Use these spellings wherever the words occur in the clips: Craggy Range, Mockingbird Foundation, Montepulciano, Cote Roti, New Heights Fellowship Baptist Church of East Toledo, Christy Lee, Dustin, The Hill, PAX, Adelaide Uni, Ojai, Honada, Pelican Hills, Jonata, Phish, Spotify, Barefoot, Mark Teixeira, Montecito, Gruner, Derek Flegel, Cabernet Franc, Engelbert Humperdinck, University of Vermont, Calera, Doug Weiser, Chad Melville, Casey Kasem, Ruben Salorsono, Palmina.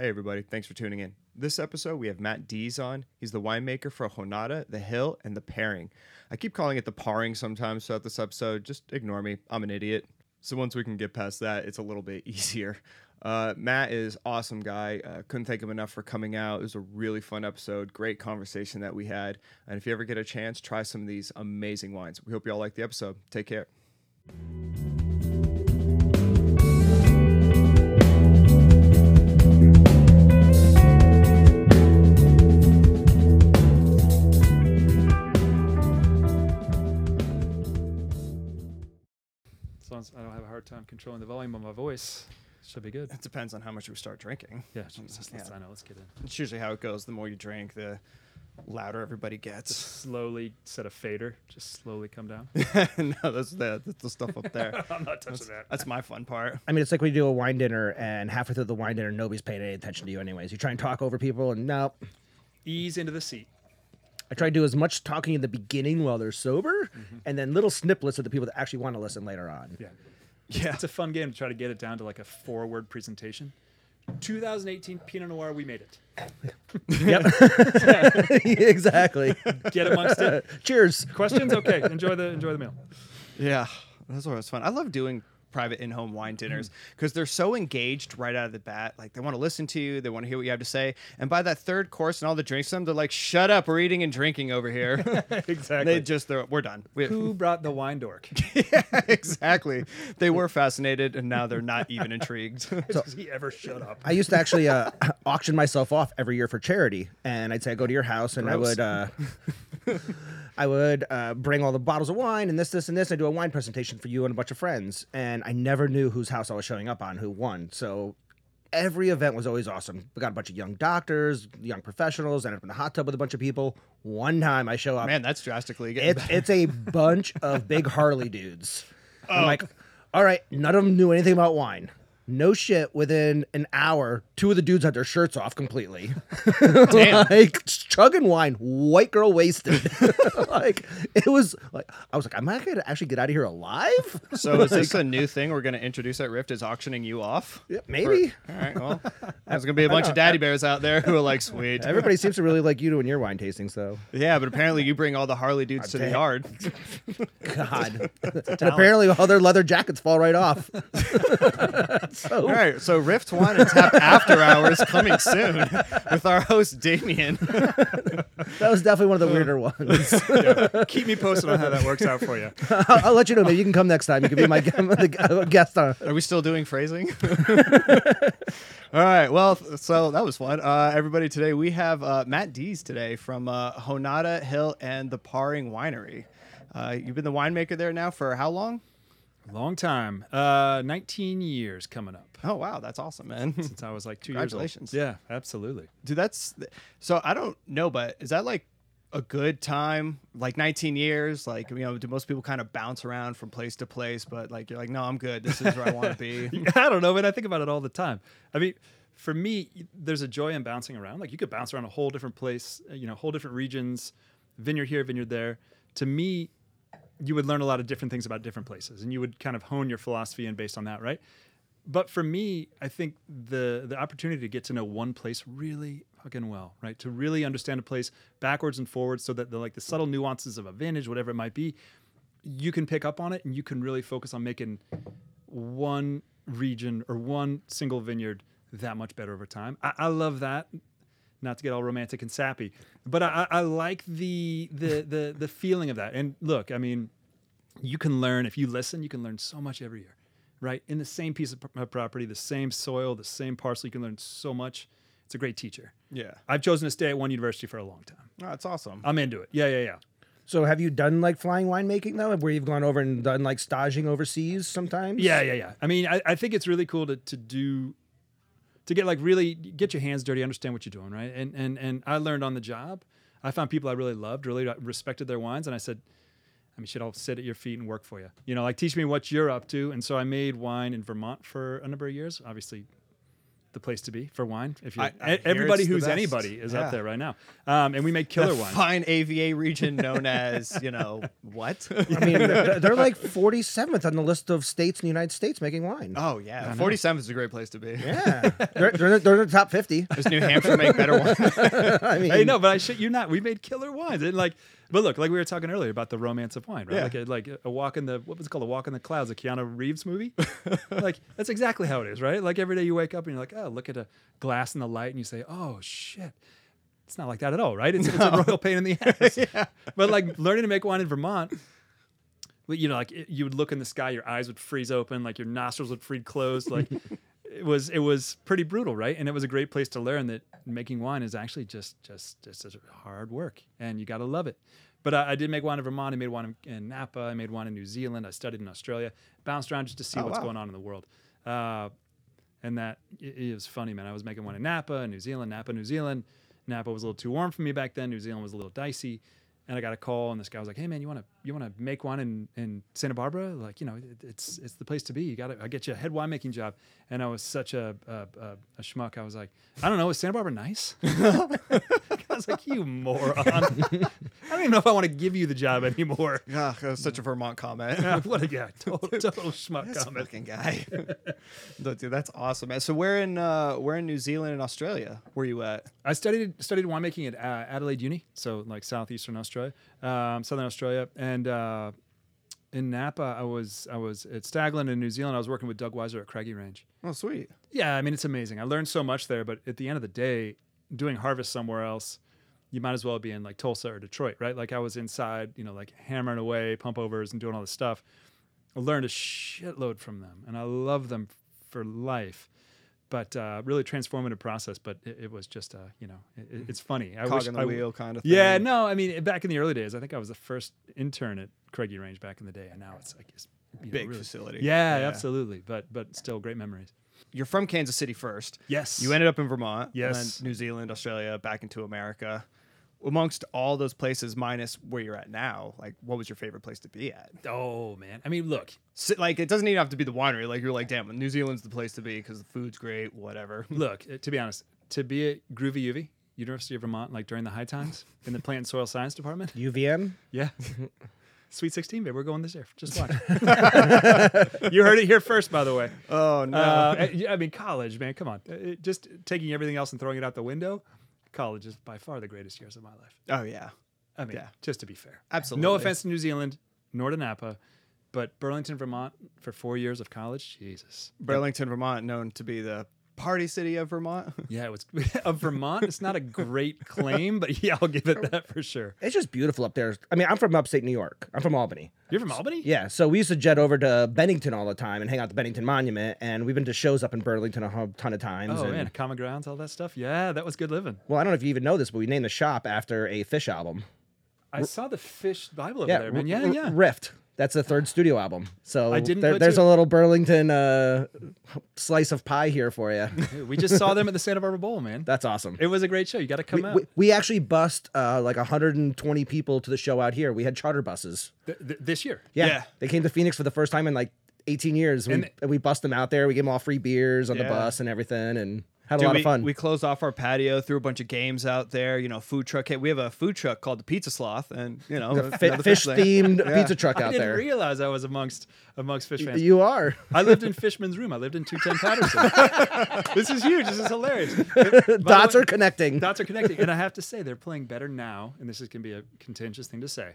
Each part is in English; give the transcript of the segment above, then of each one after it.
Hey everybody, thanks for tuning in. This episode we have Matt Dees on. He's the winemaker for Honada, The Hill, and The Pairing. I keep calling it The Pairing sometimes throughout this episode. Just ignore me. I'm an idiot. So once we can get past that, it's a little bit easier. Matt is awesome guy. Couldn't thank him enough for coming out. It was a really fun episode. Great conversation that we had. And if you ever get a chance, try some of these amazing wines. We hope you all like the episode. Take care. I don't have a hard time controlling the volume of my voice. Should be good. It depends on how much we start drinking. Yeah, Jesus, yeah. Let's get in. It's usually how it goes. The more you drink, the louder everybody gets. Just slowly set a fader. Just slowly come down. No, that's the stuff up there. I'm not touching that. That's my fun part. I mean, it's like we do a wine dinner, and halfway through the wine dinner, nobody's paying any attention to you anyways. You try and talk over people, and nope. Ease into the seat. I try to do as much talking in the beginning while they're sober, and then little snippets of the people that actually want to listen later on. Yeah, it's a fun game to try to get it down to like a 4-word presentation. 2018 Pinot Noir, we made it. Yep. Exactly. Get amongst it. Cheers. Questions? Okay. Enjoy the meal. Yeah, that's always fun. I love doing private in-home wine dinners because they're so engaged right out of the bat. Like, they want to listen to you, they want to hear what you have to say, and by that third course and all the drinks to them, they're like, shut up, we're eating and drinking over here. Exactly. We're done. Who brought the wine dork? Yeah, exactly. They were fascinated and now they're not even intrigued. So, does he ever shut up? I used to actually auction myself off every year for charity, and I'd say I'd go to your house and gross. I would bring all the bottles of wine and this, and this. I do a wine presentation for you and a bunch of friends. And I never knew whose house I was showing up on, who won. So every event was always awesome. We got a bunch of young doctors, young professionals, ended up in the hot tub with a bunch of people. One time I show up. Man, that's drastically good. It's a bunch of big Harley dudes. Oh. I'm like, all right, none of them knew anything about wine. No shit, within an hour, 2 of the dudes had their shirts off completely. Damn. Like, chugging wine, white girl wasted. I was like, am I going to actually get out of here alive? So is this a new thing we're going to introduce at Rift, is auctioning you off? Yeah, maybe. All right, well, there's going to be a bunch of daddy bears out there who are like, sweet. Everybody seems to really like you doing your wine tastings, though. Yeah, but apparently you bring all the Harley dudes to the yard. God. And apparently all their leather jackets fall right off. So. All right, so Rift Wine and Tap After Hours coming soon with our host, Damien. That was definitely one of the weirder ones. Yeah. Keep me posted on how that works out for you. I'll let you know. Maybe you can come next time. You can be my guest on. Are we still doing phrasing? All right, well, so that was fun. Everybody, today we have Matt Dees today from Honada, Hill, and the Pairing Winery. You've been the winemaker there now for how long? Long time. 19 years coming up. Oh, wow. That's awesome, man. Since I was like 2 years old. Yeah, absolutely. Dude, so I don't know, but is that like a good time? Like 19 years? Like, you know, do most people kind of bounce around from place to place? But like, you're like, no, I'm good. This is where I want to be. I don't know, man. I think about it all the time. I mean, for me, there's a joy in bouncing around. Like, you could bounce around a whole different place, you know, whole different regions, vineyard here, vineyard there. To me, you would learn a lot of different things about different places, and you would kind of hone your philosophy in based on that, right? But for me, I think the opportunity to get to know one place really fucking well, right? To really understand a place backwards and forwards so that the subtle nuances of a vintage, whatever it might be, you can pick up on it and you can really focus on making one region or one single vineyard that much better over time. I love that. Not to get all romantic and sappy, but I like the feeling of that. And look, I mean, you can learn, if you listen, you can learn so much every year, right? In the same piece of property, the same soil, the same parcel, you can learn so much. It's a great teacher. Yeah. I've chosen to stay at one university for a long time. Oh, that's awesome. I'm into it. Yeah. So have you done like flying winemaking though, where you've gone over and done like staging overseas sometimes? Yeah. I mean, I think it's really cool to get like really get your hands dirty, understand what you're doing, right? And I learned on the job. I found people I really loved, really respected their wines, and I said, I mean, shit, I'll sit at your feet and work for you. You know, like, teach me what you're up to. And so I made wine in Vermont for a number of years. Obviously, the place to be for wine. If you, everybody who's anybody is up there right now, and we make killer wine. Fine AVA region known as what? I mean, they're like 47th on the list of states in the United States making wine. Oh yeah, 47th is a great place to be. Yeah, they're in the top 50. Does New Hampshire make better wine? I mean, hey, no, but I shit you not. We made killer wines, and but look, like we were talking earlier about the romance of wine, right? Yeah. Like a walk in the, what was it called? A Walk in the Clouds, a Keanu Reeves movie. That's exactly how it is, right? Like every day you wake up and you're like, oh, look at a glass in the light and you say, oh shit. It's not like that at all, right? It's a royal pain in the ass. Yeah. But learning to make wine in Vermont, you would look in the sky, your eyes would freeze open, your nostrils would freeze closed. It was pretty brutal, right? And it was a great place to learn that making wine is actually just hard work, and you got to love it. But I did make wine in Vermont. I made wine in Napa. I made wine in New Zealand. I studied in Australia. Bounced around just to see what's going on in the world. And that it was funny, man. I was making wine in Napa, New Zealand, Napa, New Zealand. Napa was a little too warm for me back then. New Zealand was a little dicey. And I got a call, and this guy was like, "Hey, man, you want to make wine in Santa Barbara? It's the place to be. I'll get you a head winemaking job." And I was such a schmuck. I was like, "I don't know, is Santa Barbara nice?" I was like, "You moron! I don't even know if I want to give you the job anymore." Yeah, that was such a Vermont comment. Total schmuck comment. Fucking guy. Dude, that's awesome, man. So where in New Zealand and Australia were you at? I studied winemaking at Adelaide Uni, so southeastern Australia. Southern Australia, and in Napa, I was at Stagland in New Zealand. I was working with Doug Weiser at Craggy Range. Oh, sweet! Yeah, I mean it's amazing. I learned so much there, but at the end of the day, doing harvest somewhere else, you might as well be in Tulsa or Detroit, right? I was inside, hammering away pump overs and doing all this stuff. I learned a shitload from them, and I love them for life. But really transformative process. But it was just, it's funny. Cog in the wheel kind of thing. Yeah, no, I mean, back in the early days, I think I was the first intern at Craigie Range back in the day. And now it's big facility. Yeah, absolutely. But still great memories. You're from Kansas City first. Yes. You ended up in Vermont. Yes. And New Zealand, Australia, back into America. Amongst all those places, minus where you're at now, what was your favorite place to be at? Oh man, I mean, look, it doesn't even have to be the winery. You're like, damn, New Zealand's the place to be because the food's great, whatever. Look, to be honest, to be at Groovy UV, University of Vermont, during the high times in the Plant and Soil Science Department, UVM, yeah. Sweet 16, babe. We're going this year. Just watch. You heard it here first, by the way. Oh no, I mean, college, man. Come on, just taking everything else and throwing it out the window. College is by far the greatest years of my life. Oh, yeah. I mean, just to be fair. Absolutely. No offense to New Zealand, nor to Napa, but Burlington, Vermont for 4 years of college, Jesus. Burlington, Vermont, known to be the party city of Vermont. Yeah, it was of Vermont. It's not a great claim, but yeah, I'll give it that for sure. It's just beautiful up there. I mean, I'm from upstate New York. I'm from Albany. You're from Albany? Yeah. So we used to jet over to Bennington all the time and hang out at the Bennington Monument, and we've been to shows up in Burlington a ton of times. Oh, man, Common Grounds, all that stuff. Yeah, that was good living. Well, I don't know if you even know this, but we named the shop after a Phish album. I saw the Phish Bible over there, man. Yeah. Rift. That's the third studio album. So there's a little Burlington slice of pie here for you. We just saw them at the Santa Barbara Bowl, man. That's awesome. It was a great show. You got to come out. We actually bussed 120 people to the show out here. We had charter buses. This year? Yeah. They came to Phoenix for the first time in 18 years. We bussed them out there. We gave them all free beers on the bus and everything. And had a lot of fun. We closed off our patio, threw a bunch of games out there. Food truck. We have a food truck called the Pizza Sloth, and Phish-themed pizza truck out there. I didn't realize I was amongst Phish fans. You are. I lived in Fishman's Room. I lived in 210 Patterson. This is huge. This is hilarious. Dots are connecting, and I have to say they're playing better now. And this is going to be a contentious thing to say.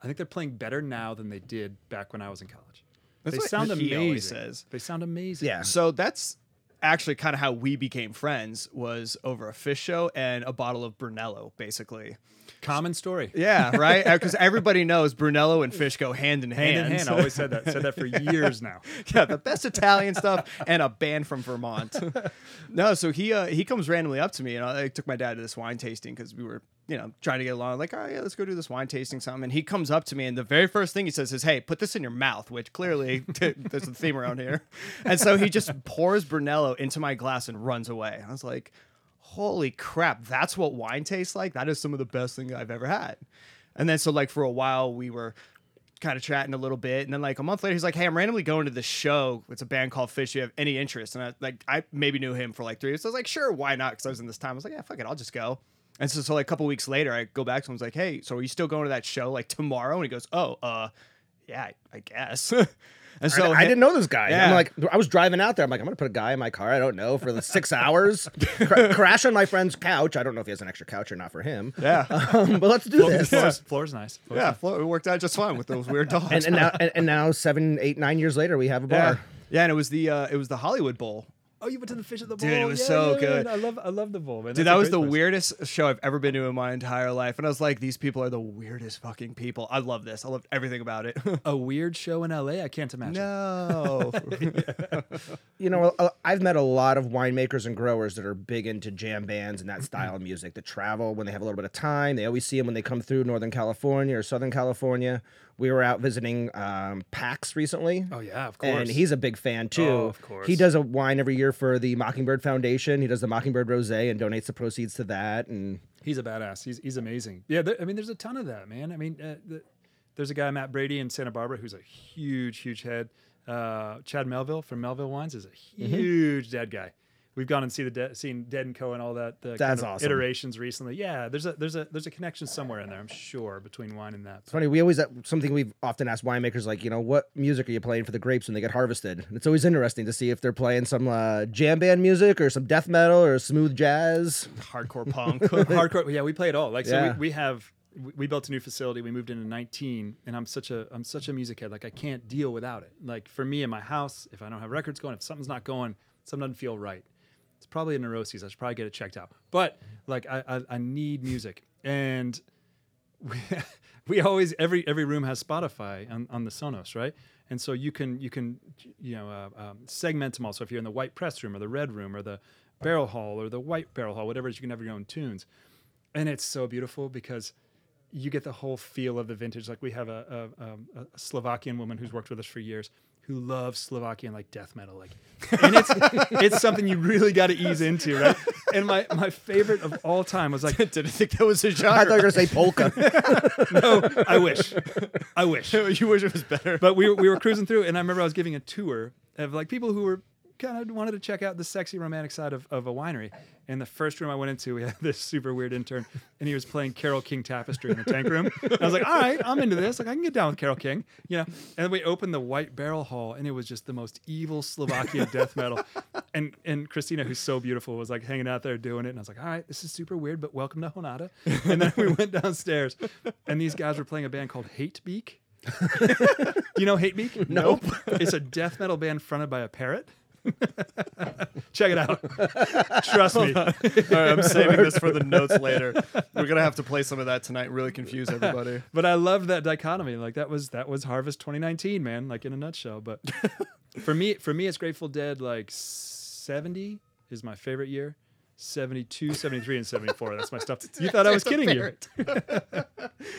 I think they're playing better now than they did back when I was in college. That's they sound amazing. Says. They sound amazing. Yeah. So that's actually kind of how we became friends, was over a Phish show and a bottle of Brunello, basically. Common story. Yeah, right? Because everybody knows Brunello and Phish go hand in hand. Hand in hand. I always said that. Said that for years now. Yeah, the best Italian stuff and a band from Vermont. No, so he comes randomly up to me, and I took my dad to this wine tasting because we were trying to get along. Like, oh yeah, let's go do this wine tasting something. And he comes up to me, and the very first thing he says is, "Hey, put this in your mouth," which clearly there's a theme around here. And so he just pours Brunello into my glass and runs away. I was like, holy crap, that's what wine tastes like? That is some of the best thing I've ever had. And then so for a while we were kind of chatting a little bit. And then like a month later, he's like, hey, I'm randomly going to this show. It's a band called Phish. Do you have any interest? And I maybe knew him for like 3 years. So I was like, sure, why not? Because I was in this time. I was like, yeah, fuck it, I'll just go. And so like a couple weeks later, I go back to him. I was like, hey, so are you still going to that show like tomorrow? And he goes, oh, yeah, I guess. And so I didn't know this guy. Yeah. I'm like, I was driving out there. I'm like, I'm going to put a guy in my car. I don't know, for the 6 hours. Crash on my friend's couch. I don't know if he has an extra couch or not for him. Yeah. But let's do this. Yeah. Floor's nice. Floor, it worked out just fine with those weird dogs. And now 7, 8, 9 years later, we have a bar. Yeah, and it was the Hollywood Bowl. Oh, you went to the Phish at the Bowl. Dude, it was so good. Man. I love the Bowl, man. Dude, that was the weirdest show I've ever been to in my entire life. And I was like, these people are the weirdest fucking people. I love this. I loved everything about it. A weird show in LA? I can't imagine. No. You know, I've met a lot of winemakers and growers that are big into jam bands and that style of music. They travel when they have a little bit of time. They always see them when they come through Northern California or Southern California. We were out visiting PAX recently. Oh, yeah, of course. And he's a big fan, too. Oh, of course. He does a wine every year for the Mockingbird Foundation. He does the Mockingbird Rosé and donates the proceeds to that. And he's a badass. He's amazing. Yeah, there's a ton of that, man. I mean, there's a guy, Matt Brady, in Santa Barbara, who's a huge, huge head. Chad Melville from Melville Wines is a huge dead guy. We've gone and seen Dead & Co. and all that. That's awesome. Iterations recently. Yeah, there's a connection somewhere in there, I'm sure, between wine and that. It's funny. We always something we've often asked winemakers, like, you know, what music are you playing for the grapes when they get harvested? And it's always interesting to see if they're playing some jam band music or some death metal or smooth jazz, hardcore punk, hardcore. Yeah, we play it all. Like, so yeah. We built a new facility. We moved in 19, and I'm such a music head. Like, I can't deal without it. Like, for me in my house, if I don't have records going, if something's not going, something doesn't feel right. It's probably a neuroses. I should probably get it checked out. But like I need music, and we always every room has Spotify on the Sonos, right? And so you can segment them all. So if you're in the white press room or the red room or the barrel hall or the white barrel hall, whatever it is, you can have your own tunes, and it's so beautiful because you get the whole feel of the vintage. Like, we have a Slovakian woman who's worked with us for years, who loves Slovakian like death metal, like, and it's something you really got to ease into, right? And my favorite of all time was like, didn't think that was a genre. I thought you were going to say polka. No, I wish. You wish it was better. But we were cruising through, and I remember I was giving a tour of like people who were kind of wanted to check out the sexy romantic side of a winery. And the first room I went into, we had this super weird intern, and he was playing Carol King Tapestry in the tank room. And I was like, all right, I'm into this. Like, I can get down with Carol King, you know. And then we opened the white barrel hall, and it was just the most evil Slovakian death metal. And Christina, who's so beautiful, was like hanging out there doing it. And I was like, all right, this is super weird, but welcome to Honada. And then we went downstairs, and these guys were playing a band called Hatebeak. Do you know Hatebeak? Nope. It's a death metal band fronted by a parrot. Check it out. Trust me. All right, I'm saving this for the notes later. We're gonna have to play some of that tonight. Really confuse everybody. But I love that dichotomy. Like, that was Harvest 2019, man. Like, in a nutshell. But for me, it's Grateful Dead. Like 70 is my favorite year. 72, 73, and 74. That's my stuff. You thought I was kidding you.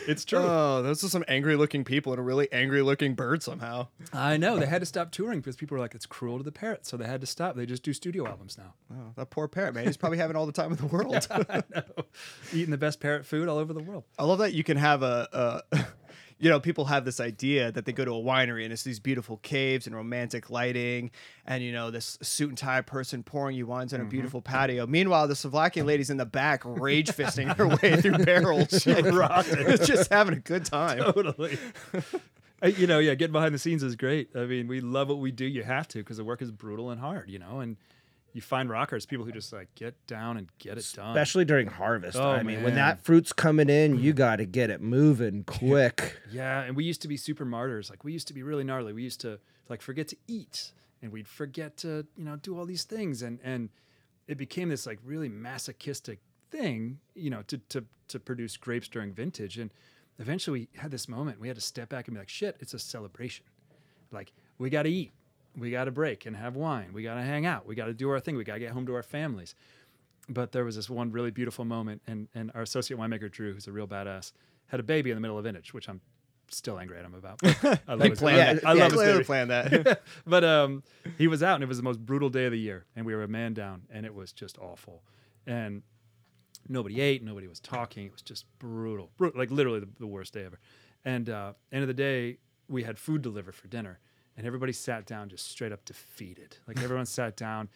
It's true. Oh, those are some angry-looking people and a really angry-looking bird somehow. I know. They had to stop touring because people were like, it's cruel to the parrot. So they had to stop. They just do studio albums now. Oh, that poor parrot, man. He's probably having all the time in the world. Yeah, I know. Eating the best parrot food all over the world. I love that you can have you know, people have this idea that they go to a winery and it's these beautiful caves and romantic lighting and, you know, this suit and tie person pouring you wines on a beautiful patio. Meanwhile, the Slovakian lady's in the back rage fisting her way through barrels. She rocked it. Just having a good time. Totally. You know, yeah, getting behind the scenes is great. I mean, we love what we do. You have to, because the work is brutal and hard, you know, and you find rockers, people who just like get down and get it done. Especially during harvest. Oh, I mean, man. When that fruit's coming in, you got to get it moving quick. Yeah, and we used to be super martyrs. Like, we used to be really gnarly. We used to like forget to eat, and we'd forget to, you know, do all these things, and it became this like really masochistic thing, you know, to produce grapes during vintage. And eventually we had this moment. We had to step back and be like, shit, it's a celebration. Like, we got to eat. We got to break and have wine. We got to hang out. We got to do our thing. We got to get home to our families. But there was this one really beautiful moment, and our associate winemaker, Drew, who's a real badass, had a baby in the middle of vintage, which I'm still angry at him about. I love his baby. Planned that. But he was out, and it was the most brutal day of the year, and we were a man down, and it was just awful. And nobody ate. Nobody was talking. It was just brutal. Like, literally the worst day ever. And end of the day, we had food delivered for dinner, and everybody sat down just straight up defeated. Like, everyone sat down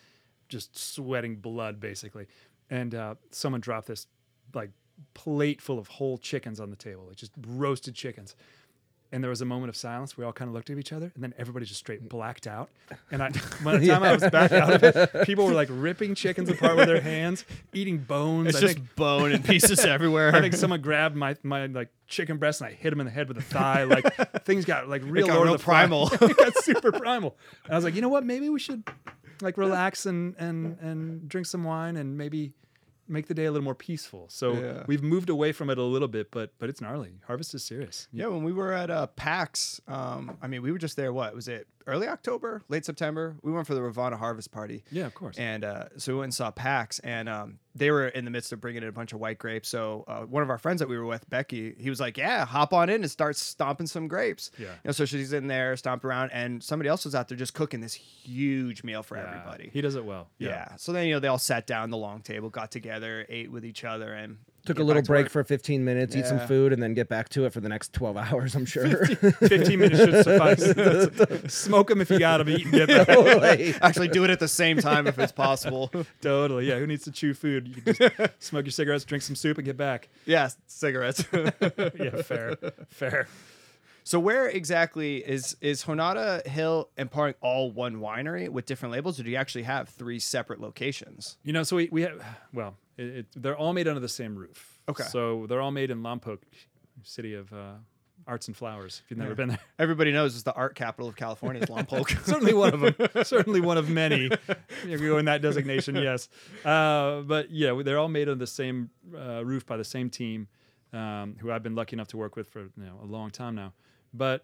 just sweating blood, basically. And someone dropped this, like, plate full of whole chickens on the table, like just roasted chickens. And there was a moment of silence. We all kind of looked at each other, and then everybody just straight blacked out. And by the time I was back out of it, people were like ripping chickens apart with their hands, eating bones. It's just bone and pieces everywhere. I think someone grabbed my like chicken breast, and I hit him in the head with a thigh. Like, things got like real primal. It got super primal. And I was like, you know what? Maybe we should like relax and drink some wine and maybe make the day a little more peaceful. So we've moved away from it a little bit, but it's gnarly. Harvest is serious. Yeah, when we were at PAX, I mean, we were just there, what was it, early October, late September? We went for the Ravana harvest party. Yeah, of course. And so we went and saw PAX, and they were in the midst of bringing in a bunch of white grapes. So one of our friends that we were with, Becky, he was like, yeah, hop on in and start stomping some grapes. Yeah. You know, so she's in there, stomped around, and somebody else was out there just cooking this huge meal for everybody. He does it well. Yeah. So then, you know, they all sat down the long table, got together, ate with each other, and took a little break for 15 minutes, eat some food, and then get back to it for the next 12 hours, I'm sure. 15 minutes should suffice. Smoke them if you got them, eat and get back. Totally. Actually, do it at the same time if it's possible. Totally. Yeah, who needs to chew food? You can just smoke your cigarettes, drink some soup, and get back. Yeah, cigarettes. Yeah, fair. So where exactly is Honada, Hill, and Pairing all one winery with different labels, or do you actually have three separate locations? You know, so we have, well... they're all made under the same roof. Okay. So they're all made in Lompoc, city of arts and flowers, if you've never been there. Everybody knows it's the art capital of California, is Lompoc. Certainly one of them. Certainly one of many. If you go in that designation, yes. But yeah, they're all made under the same roof by the same team, who I've been lucky enough to work with for a long time now. But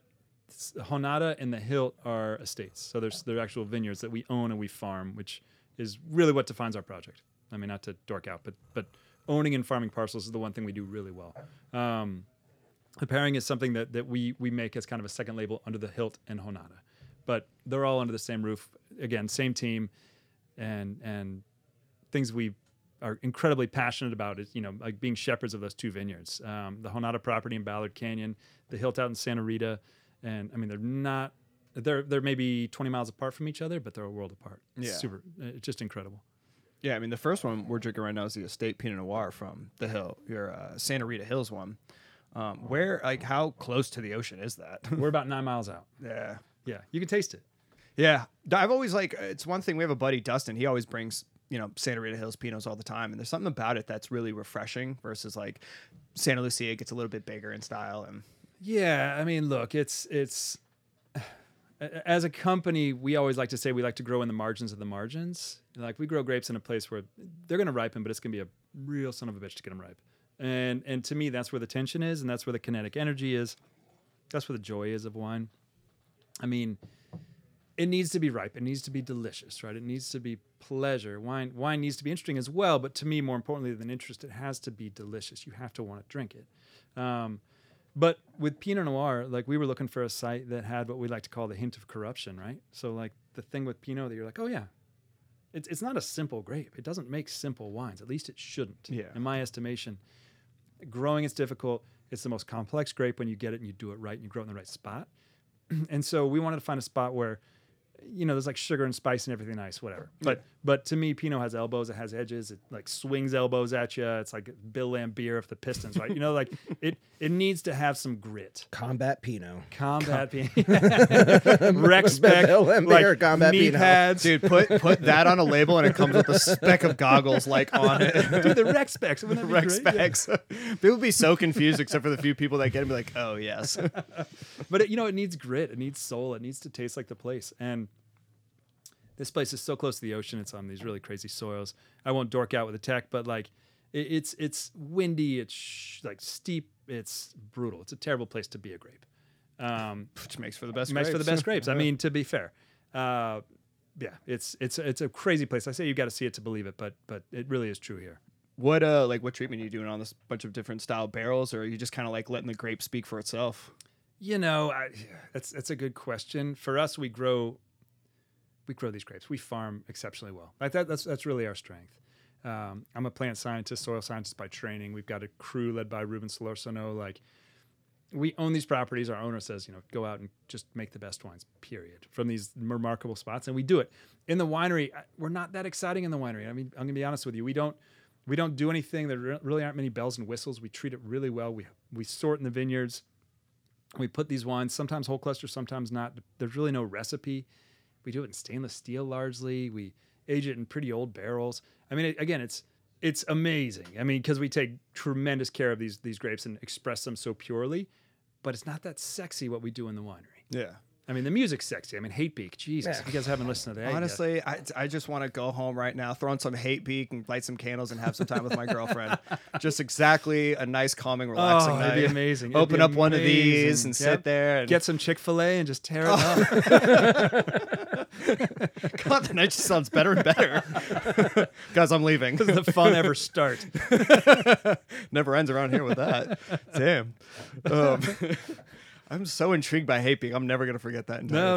Honada and the Hill are estates. So they're actual vineyards that we own and we farm, which is really what defines our project. I mean, not to dork out, but owning and farming parcels is the one thing we do really well. The Pairing is something that we make as kind of a second label under the Hilt and Honada. But they're all under the same roof. Again, same team, and things we are incredibly passionate about is, you know, like being shepherds of those two vineyards. The Honada property in Ballard Canyon, the Hilt out in Santa Rita, and I mean, they're maybe 20 miles apart from each other, but they're a world apart. It's just incredible. Yeah, I mean, the first one we're drinking right now is the Estate Pinot Noir from the Hill, your Santa Rita Hills one. How close to the ocean is that? We're about 9 miles out. Yeah. Yeah, you can taste it. Yeah. I've always, it's one thing, we have a buddy, Dustin, he always brings, you know, Santa Rita Hills Pinots all the time, and there's something about it that's really refreshing versus, Santa Lucia gets a little bit bigger in style. And yeah, I mean, look, it's... As a company, we always like to say we like to grow in the margins of the margins. Like, we grow grapes in a place where they're going to ripen, but it's going to be a real son of a bitch to get them ripe. And to me, that's where the tension is, and that's where the kinetic energy is. That's where the joy is of wine. I mean, it needs to be ripe. It needs to be delicious, right? It needs to be pleasure. Wine needs to be interesting as well, but to me, more importantly than interest, it has to be delicious. You have to want to drink it. But with Pinot Noir, we were looking for a site that had what we like to call the hint of corruption, right? So, the thing with Pinot that you're like, oh, yeah, it's not a simple grape. It doesn't make simple wines. At least it shouldn't, in my estimation. Growing is difficult. It's the most complex grape when you get it and you do it right and you grow it in the right spot. And so we wanted to find a spot where, you know, there's, sugar and spice and everything nice, whatever. But to me, Pinot has elbows. It has edges. It, swings elbows at you. It's like Bill Lambier of the Pistons, right? You know, it needs to have some grit. Combat Pinot. Pinot. Rex spec. Bill Lambier, Combat knee Pinot. Pads. Dude, put that on a label, and it comes with a speck of goggles, on it. Dude, the Rex specs. Wouldn't that be Rex great? Specs. Yeah. People would be so confused, except for the few people that get it and be like, oh, yes. But, it needs grit. It needs soul. It needs to taste like the place. And this place is so close to the ocean. It's on these really crazy soils. I won't dork out with the tech, but it's windy. It's steep. It's brutal. It's a terrible place to be a grape, which makes for the best. Makes grapes. For the best grapes. I mean, to be fair, it's a crazy place. I say you got to see it to believe it, but it really is true here. What what treatment are you doing on this bunch of different style barrels, or are you just kind of letting the grape speak for itself? You know, that's a good question. For us, we grow. We grow these grapes. We farm exceptionally well. That's really our strength. I'm a plant scientist, soil scientist by training. We've got a crew led by Ruben Salorsono. we own these properties. Our owner says, you know, go out and just make the best wines, period, from these remarkable spots. And we do it. In the winery, we're not that exciting in the winery. I mean, I'm going to be honest with you. We don't do anything. There really aren't many bells and whistles. We treat it really well. We sort in the vineyards. We put these wines, sometimes whole clusters, sometimes not. There's really no recipe. We do it in stainless steel largely. We age it in pretty old barrels. I mean, again, it's amazing. I mean, because we take tremendous care of these grapes and express them so purely, but it's not that sexy what we do in the winery. Yeah. I mean, the music's sexy. I mean, Hatebeak, Jesus, you guys haven't listened to that. Honestly, yet. I just want to go home right now, throw in some Hatebeak and light some candles and have some time with my girlfriend. Just exactly a nice, calming, relaxing night. It'd be amazing. Open up one of these and sit there. And get some Chick-fil-A and just tear it up. God, the night just sounds better and better. Guys, I'm leaving. Doesn't the fun ever start? Never ends around here with that. Damn. I'm so intrigued by Hatebeak. I'm never going to forget that. No.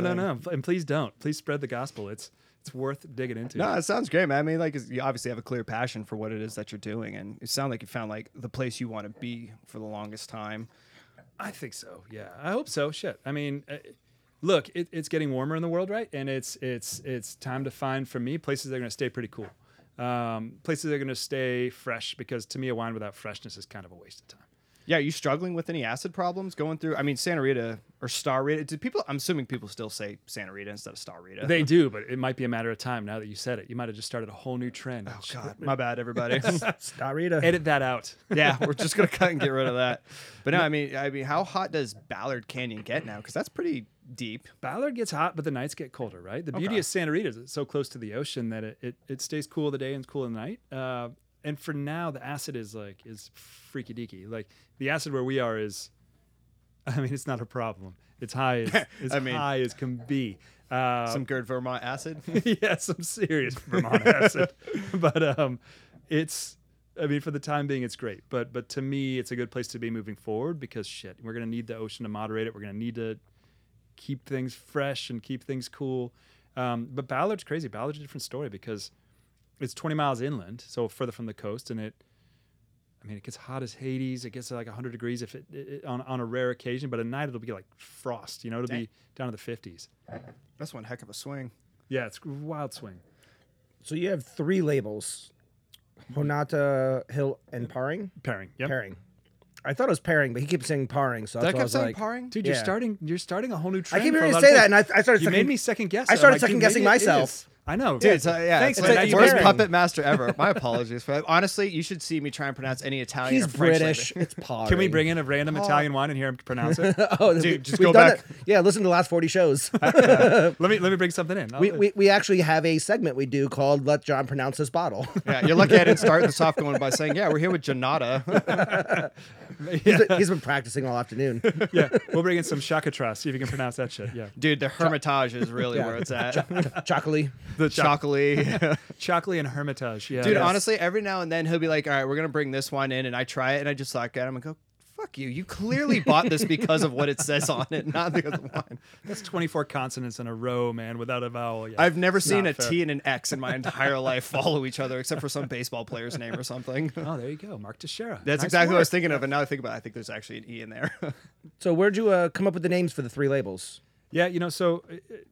And please don't. Please spread the gospel. It's worth digging into. No, it sounds great, man. I mean, like, you obviously have a clear passion for what it is that you're doing. And it sounds like you found, like, the place you want to be for the longest time. I think so, yeah. I hope so. Shit. I mean, look, it's getting warmer in the world, right? And it's time to find, for me, places that are going to stay pretty cool. Places that are going to stay fresh, because to me, a wine without freshness is kind of a waste of time. Yeah, are you struggling with any acid problems going through? I mean, Santa Rita or Star Rita. Do people? I'm assuming people still say Santa Rita instead of Star Rita. They do, but it might be a matter of time now that you said it. You might have just started a whole new trend. Oh, God. My bad, everybody. Star Rita. Edit that out. Yeah, we're just going to cut and get rid of that. But no, I mean, how hot does Ballard Canyon get now? Because that's pretty deep. Ballard gets hot, but the nights get colder, right? The beauty of Santa Rita is it's so close to the ocean that it stays cool the day and cool the night. And for now, the acid is freaky deaky. Like, the acid where we are is, I mean, it's not a problem. It's high as high as can be. Some good Vermont acid. Yeah, some serious Vermont acid. But it's, I mean, for the time being, it's great. But to me, it's a good place to be moving forward, because shit, we're gonna need the ocean to moderate it. We're gonna need to keep things fresh and keep things cool. But Ballard's crazy. Ballard's a different story, because it's 20 miles inland, so further from the coast, and it gets hot as Hades. It gets to like 100 degrees on a rare occasion, but at night it'll be like frost. You know, it'll be down in the 50s. That's one heck of a swing. Yeah, it's a wild swing. So you have three labels: Honada, Hill, and Pairing. Pairing, yeah. Pairing. I thought it was Pairing, but he kept saying Pairing, so I was saying, like, Pairing? Dude, you're starting a whole new trend. I keep hearing you say that, and I started. You made me second guess. I started second guessing myself. I know, dude. It's like the worst puppet master ever. My apologies. Honestly, you should see me try and pronounce any Italian. He's or French British. Language. It's Pairing. Can we bring in a random Italian wine and hear him pronounce it? Dude, just go back. Yeah, listen to the last 40 shows. Let me bring something in. We actually have a segment we do called "Let John Pronounce His Bottle." Yeah, you're lucky I didn't start this off going by saying, "Yeah, we're here with Jonata." Yeah. He's been practicing all afternoon. Yeah, we'll bring in some Chocotras, see if you can pronounce that shit. Yeah, dude, the Hermitage is really where it's at. Chocolate. The chocolate. Chocolate and Hermitage. Yeah, dude, honestly, every now and then he'll be like, all right, we're going to bring this wine in. And I try it and I just look at him and go, fuck you. You clearly bought this because of what it says on it, not because of wine. That's 24 consonants in a row, man, without a vowel. Yeah. I've never seen T and an X in my entire life follow each other, except for some baseball player's name or something. Oh, there you go. Mark Teixeira. That's nice exactly what I was thinking of. And now I think about it, I think there's actually an E in there. So where'd you come up with the names for the three labels? Yeah, you know, so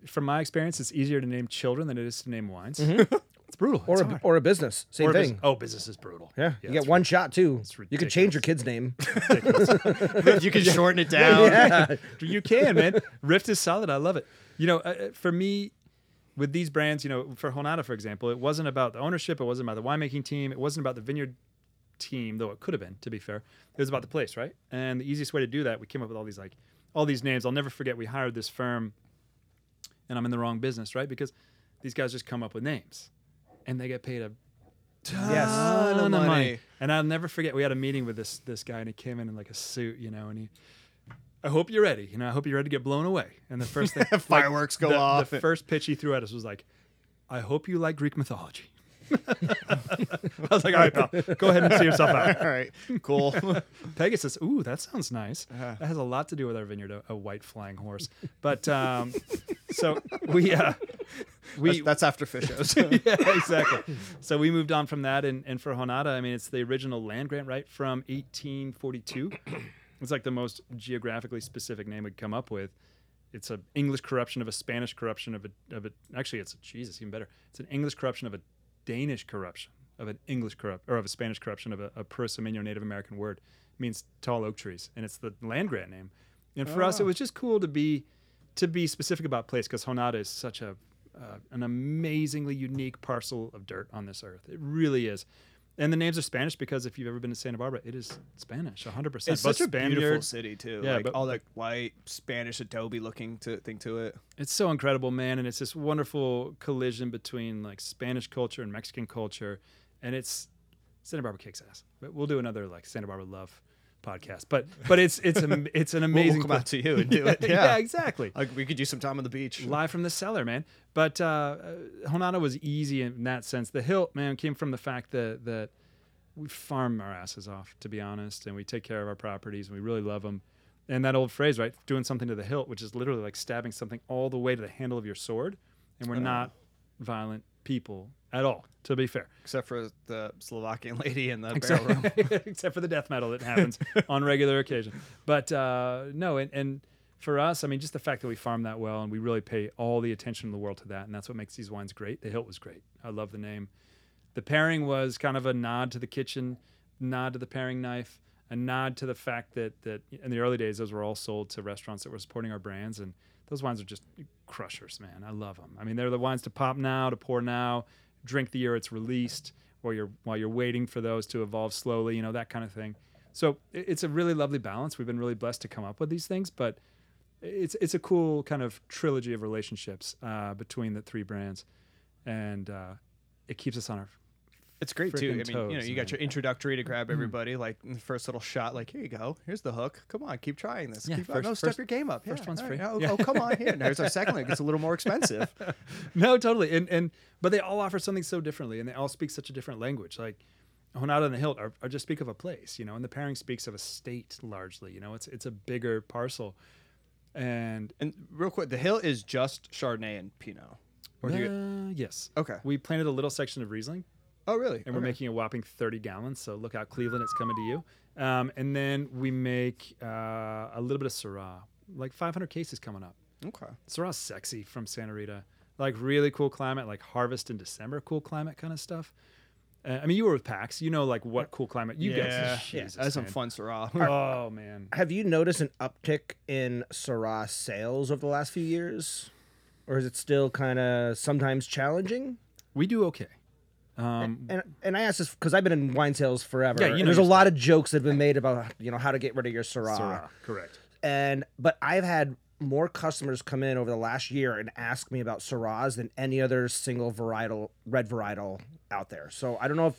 from my experience, it's easier to name children than it is to name wines. Mm-hmm. It's brutal. Or a business. Same thing. Business is brutal. Yeah you get one shot, too. You could change your kid's name. You could shorten it down. Yeah. You can, man. Rift is solid. I love it. You know, for me, with these brands, you know, for Honada, for example, it wasn't about the ownership. It wasn't about the winemaking team. It wasn't about the vineyard team, though it could have been, to be fair. It was about the place, right? And the easiest way to do that, we came up with all these names. I'll never forget, we hired this firm, and I'm in the wrong business, right? Because these guys just come up with names, and they get paid a ton of money. And I'll never forget, we had a meeting with this guy, and he came in like a suit, you know, and he, I hope you're ready. You know, I hope you're ready to get blown away. And the first thing, fireworks go off. The first pitch he threw at us was like, I hope you like Greek mythology. I was like, all right, pal, go ahead and see yourself out. All right, cool. Pegasus, ooh, that sounds nice. That has a lot to do with our vineyard, a white flying horse. But so we that's after Fishos. So. Yeah, exactly. So we moved on from that, and for Honada, I mean, it's the original land grant, right, from 1842. It's like the most geographically specific name we'd come up with. It's an English corruption of a Spanish corruption of a actually it's a, Jesus, even better. It's an English corruption of a Danish corruption of an English corrupt or of a Spanish corruption of a Puro Cermeño Native American word. It means tall oak trees, and it's the land grant name. And for us, it was just cool to be specific about place, because Honada is such a an amazingly unique parcel of dirt on this earth. It really is. And the names are Spanish because if you've ever been to Santa Barbara, it is Spanish, 100%. It's such a beautiful city, too. Yeah, like, but all that white Spanish adobe looking thing to it. It's so incredible, man. And it's this wonderful collision between like Spanish culture and Mexican culture. And it's Santa Barbara kicks ass. But we'll do another like Santa Barbara love podcast. But it's an amazing. We'll come out to you and do it. Yeah, exactly. Like we could do some time on the beach. Live from the cellar, man. But Honada was easy in that sense. The Hill, man, came from the fact that we farm our asses off, to be honest, and we take care of our properties, and we really love them. And that old phrase, right, doing something to the hilt, which is literally like stabbing something all the way to the handle of your sword. And we're not violent people at all, to be fair. Except for the Slovakian lady in the barrel room. Except for the death metal that happens on regular occasion. But no, and for us, I mean, just the fact that we farm that well and we really pay all the attention in the world to that, and that's what makes these wines great. The Hilt was great. I love the name. The Pairing was kind of a nod to the kitchen, nod to the paring knife, a nod to the fact that in the early days, those were all sold to restaurants that were supporting our brands, and those wines are just crushers, man. I love them. I mean, they're the wines to pop now, to pour now, drink the year it's released, or while you're waiting for those to evolve slowly, you know, that kind of thing. So it's a really lovely balance. We've been really blessed to come up with these things, but it's a cool kind of trilogy of relationships between the three brands, and it keeps us on our it's great too. I mean, toes, you know, you got your introductory to grab everybody, like the first little shot, like here you go, here's the hook. Come on, keep trying this. Yeah, keep first, no, step your game up. First one's free. Right. Oh, come on here. There's our second one. It gets a little more expensive. No, totally. But they all offer something so differently, and they all speak such a different language. Like Honada and the Hilt are just speak of a place, you know, and the Pairing speaks of a state largely. You know, it's a bigger parcel. And real quick, the Hill is just Chardonnay and Pinot. Or yes. Okay. We planted a little section of Riesling. Oh, really? And we're making a whopping 30 gallons. So look out, Cleveland, it's coming to you. And then we make a little bit of Syrah, like 500 cases coming up. Okay. Syrah's sexy from Santa Rita. Like really cool climate, like harvest in December, cool climate kind of stuff. I mean, you were with PAX. You know, like what cool climate you guys. Jesus, that's some fun Syrah. Oh, man. Have you noticed an uptick in Syrah sales over the last few years? Or is it still kind of sometimes challenging? We do okay. And I ask this because I've been in wine sales forever. Yeah, there's a lot of jokes that have been made about, you know, how to get rid of your Syrah. Correct. But I've had more customers come in over the last year and ask me about Syrahs than any other single varietal, red varietal out there. So I don't know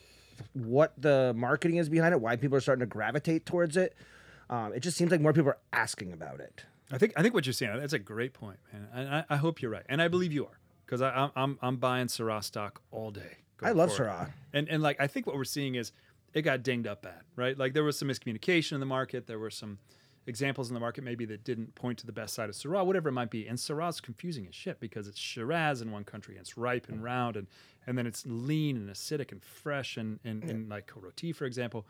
what the marketing is behind it, why people are starting to gravitate towards it. It just seems like more people are asking about it. I think what you're saying, that's a great point, man. And I hope you're right, and I believe you are, because I'm buying Syrah stock all day. I love Syrah. And like I think what we're seeing is it got dinged up bad, right? Like there was some miscommunication in the market. There were some examples in the market maybe that didn't point to the best side of Syrah, whatever it might be. And Syrah's confusing as shit because it's Shiraz in one country and it's ripe and round and then it's lean and acidic and fresh and like Roti, for example.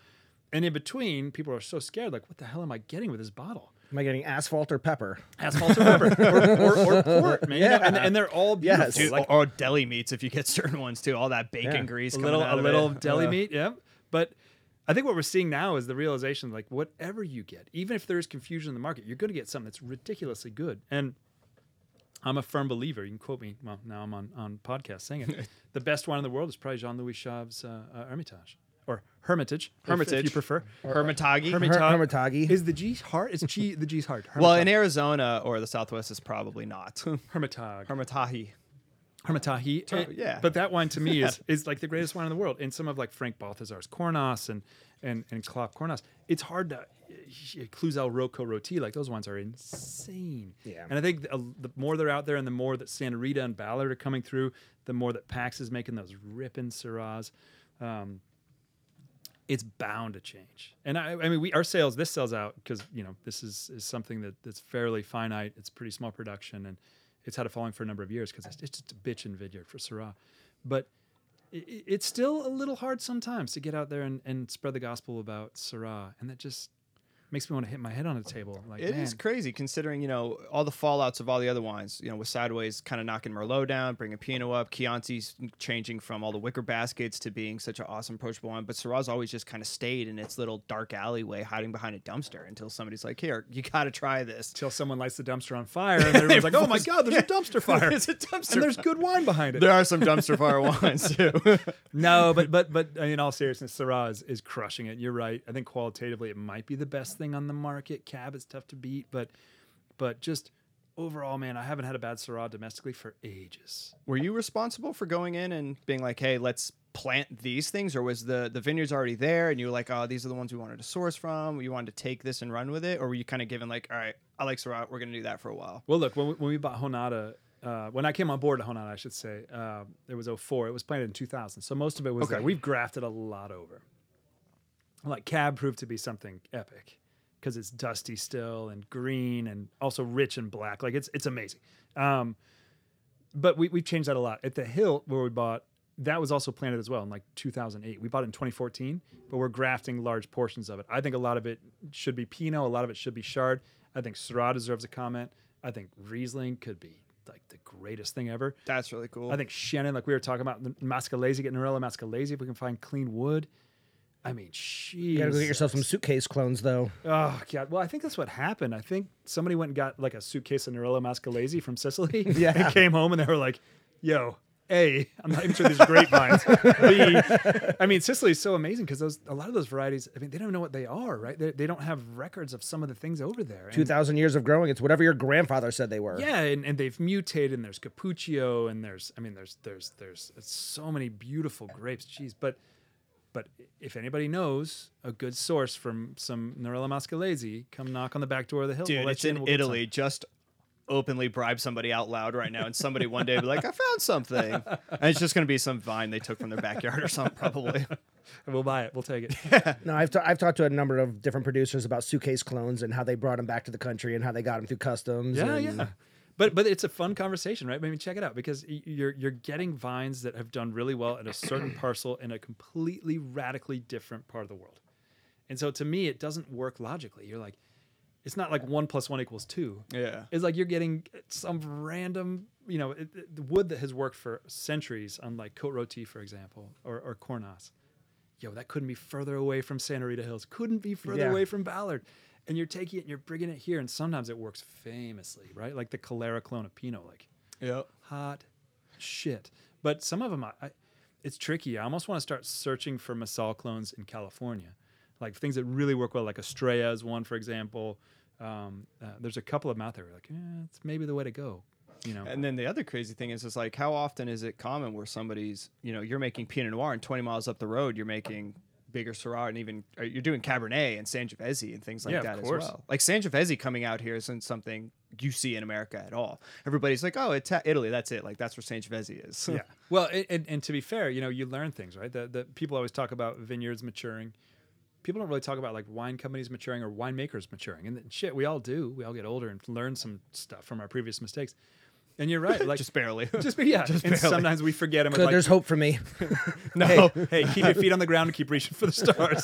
And in between, people are so scared, like, what the hell am I getting with this bottle? Am I getting asphalt or pepper? Asphalt or pepper. or port, man. Yeah. You know, and they're all beautiful. Yes. Dude, like, or deli meats if you get certain ones, too. All that bacon grease coming out of it. A little deli meat, yeah. But I think what we're seeing now is the realization, like, whatever you get, even if there is confusion in the market, you're going to get something that's ridiculously good. And I'm a firm believer. You can quote me. Well, now I'm on podcast saying it. The best wine in the world is probably Jean-Louis Chauve's Hermitage. Or Hermitage, if you prefer. Hermitage. Is the G hard? The G's hard. Hermitage. Well, in Arizona or the Southwest, it's probably not. Hermitage. Yeah. But that wine to me is like the greatest wine in the world. And some of like Frank Balthazar's Cornas and Klopp Cornas. It's hard to Cluzel, Rocco, Roti. Like those wines are insane. Yeah. And I think the more they're out there, and the more that Santa Rita and Ballard are coming through, the more that PAX is making those ripping Syrahs. It's bound to change. And I mean, this sells out because, you know, this is something that's fairly finite. It's pretty small production, and it's had a following for a number of years because it's just a bitchin' vineyard for Syrah. But it's still a little hard sometimes to get out there and spread the gospel about Syrah. And that just, makes me want to hit my head on the table. Like, it is crazy considering, you know, all the fallouts of all the other wines, you know, with Sideways kind of knocking Merlot down, bringing Pinot up, Chianti's changing from all the wicker baskets to being such an awesome approachable wine. But Syrah's always just kind of stayed in its little dark alleyway hiding behind a dumpster until somebody's like, here, you got to try this. Until someone lights the dumpster on fire and everyone's like, oh my God, there's a dumpster fire. It's a dumpster. And there's good wine behind it. There are some dumpster fire wines too. No, but in all seriousness, Syrah is crushing it. You're right. I think qualitatively it might be the best thing on the market. Cab is tough to beat, but just overall, man, I haven't had a bad Syrah domestically for ages. Were you responsible for going in and being like, hey, let's plant these things, or was the vineyards already there and you were like, oh, these are the ones we wanted to source from, you wanted to take this and run with it? Or were you kind of given like, all right, I like Syrah, we're gonna do that for a while? Well, look, when we bought Honada, when I came on board at Honada, I should say, it was 2004. It was planted in 2000, so most of it was okay. We've grafted a lot over. Like Cab proved to be something epic because it's dusty still and green and also rich and black. Like it's amazing. But we changed that a lot. At the Hill where we bought, that was also planted as well in like 2008. We bought it in 2014, but we're grafting large portions of it. I think a lot of it should be Pinot. A lot of it should be Chard. I think Syrah deserves a comment. I think Riesling could be like the greatest thing ever. That's really cool. I think Chenin, like we were talking about, Mascalese, get Nerello Mascalese if we can find clean wood. I mean, you gotta go get yourself some suitcase clones, though. Oh, God. Well, I think that's what happened. I think somebody went and got like a suitcase of Nerello Mascalese from Sicily. Yeah. And came home and they were like, yo, A, I'm not even sure these are grapevines. B, I mean, Sicily is so amazing because a lot of those varieties, I mean, they don't even know what they are, right? They don't have records of some of the things over there. 2,000 years of growing. It's whatever your grandfather said they were. Yeah, and they've mutated, and there's Cappuccio, and there's so many beautiful grapes. Jeez, But if anybody knows a good source from some Nerello Mascalese, come knock on the back door of the Hill. Dude, we'll it's in we'll Italy. Just openly bribe somebody out loud right now, and somebody one day will be like, I found something. And it's just going to be some vine they took from their backyard or something, probably. We'll buy it. We'll take it. Yeah. No, I've talked to a number of different producers about suitcase clones and how they brought them back to the country and how they got them through customs. Yeah, and... yeah. But it's a fun conversation, right? I mean, check it out, because you're getting vines that have done really well at a certain parcel in a completely radically different part of the world. And so to me, it doesn't work logically. You're like, it's not like 1 + 1 = 2. Yeah. It's like you're getting some random, you know, the wood that has worked for centuries on like Cote Roti, for example, or Cornas. Yo, that couldn't be further away from Santa Rita Hills. Couldn't be further away from Ballard. And you're taking it and you're bringing it here, and sometimes it works famously, right? Like the Calera clone of Pinot, like hot shit. But some of them, it's tricky. I almost want to start searching for Massal clones in California, like things that really work well, like Estrella is one, for example. There's a couple of them out there, like, it's maybe the way to go. You know. And then the other crazy thing is like, how often is it common where somebody's, you know, you're making Pinot Noir and 20 miles up the road, you're making... bigger Syrah, and even you're doing Cabernet and Sangiovese and things like that as well. Like Sangiovese coming out here isn't something you see in America at all. Everybody's like, oh, Italy, that's it. Like that's where Sangiovese is. Yeah. Well, and to be fair, you know, you learn things, right? The people always talk about vineyards maturing. People don't really talk about like wine companies maturing or winemakers maturing. And shit, we all do. We all get older and learn some stuff from our previous mistakes. And you're right, like just barely. Just and barely. Sometimes we forget them. So like, there's hope for me. No, hey, keep your feet on the ground and keep reaching for the stars.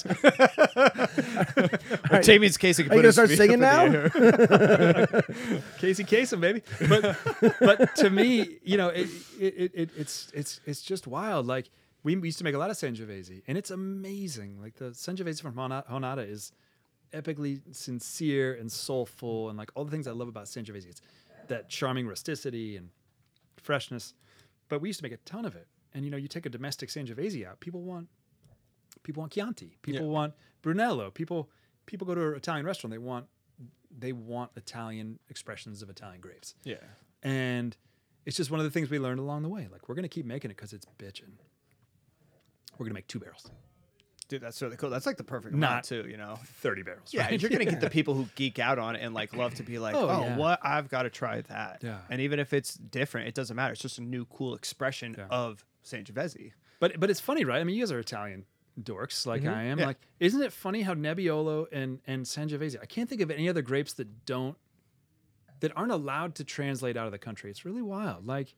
Right. Jamie's Casey. Are you gonna start singing now? Casey Kasem, baby. But to me, you know, it's just wild. Like we used to make a lot of Sangiovese, and it's amazing. Like the Sangiovese from Honada is epically sincere and soulful, and like all the things I love about Sangiovese. It's that charming rusticity and freshness, but we used to make a ton of it. And you know, you take a domestic Sangiovese out, people want Chianti, want Brunello, people go to an Italian restaurant, they want Italian expressions of Italian grapes. Yeah, and it's just one of the things we learned along the way. Like we're gonna keep making it because it's bitching. We're gonna make 2 barrels. Dude, that's really cool. That's like the perfect amount too, you know. 30 barrels. Yeah, right? You're going to get the people who geek out on it and like love to be like, what? I've got to try that. Yeah. And even if it's different, it doesn't matter. It's just a new cool expression of Sangiovese. But it's funny, right? I mean, you guys are Italian dorks like I am. Yeah. Like, isn't it funny how Nebbiolo and Sangiovese, I can't think of any other grapes that aren't allowed to translate out of the country. It's really wild. Like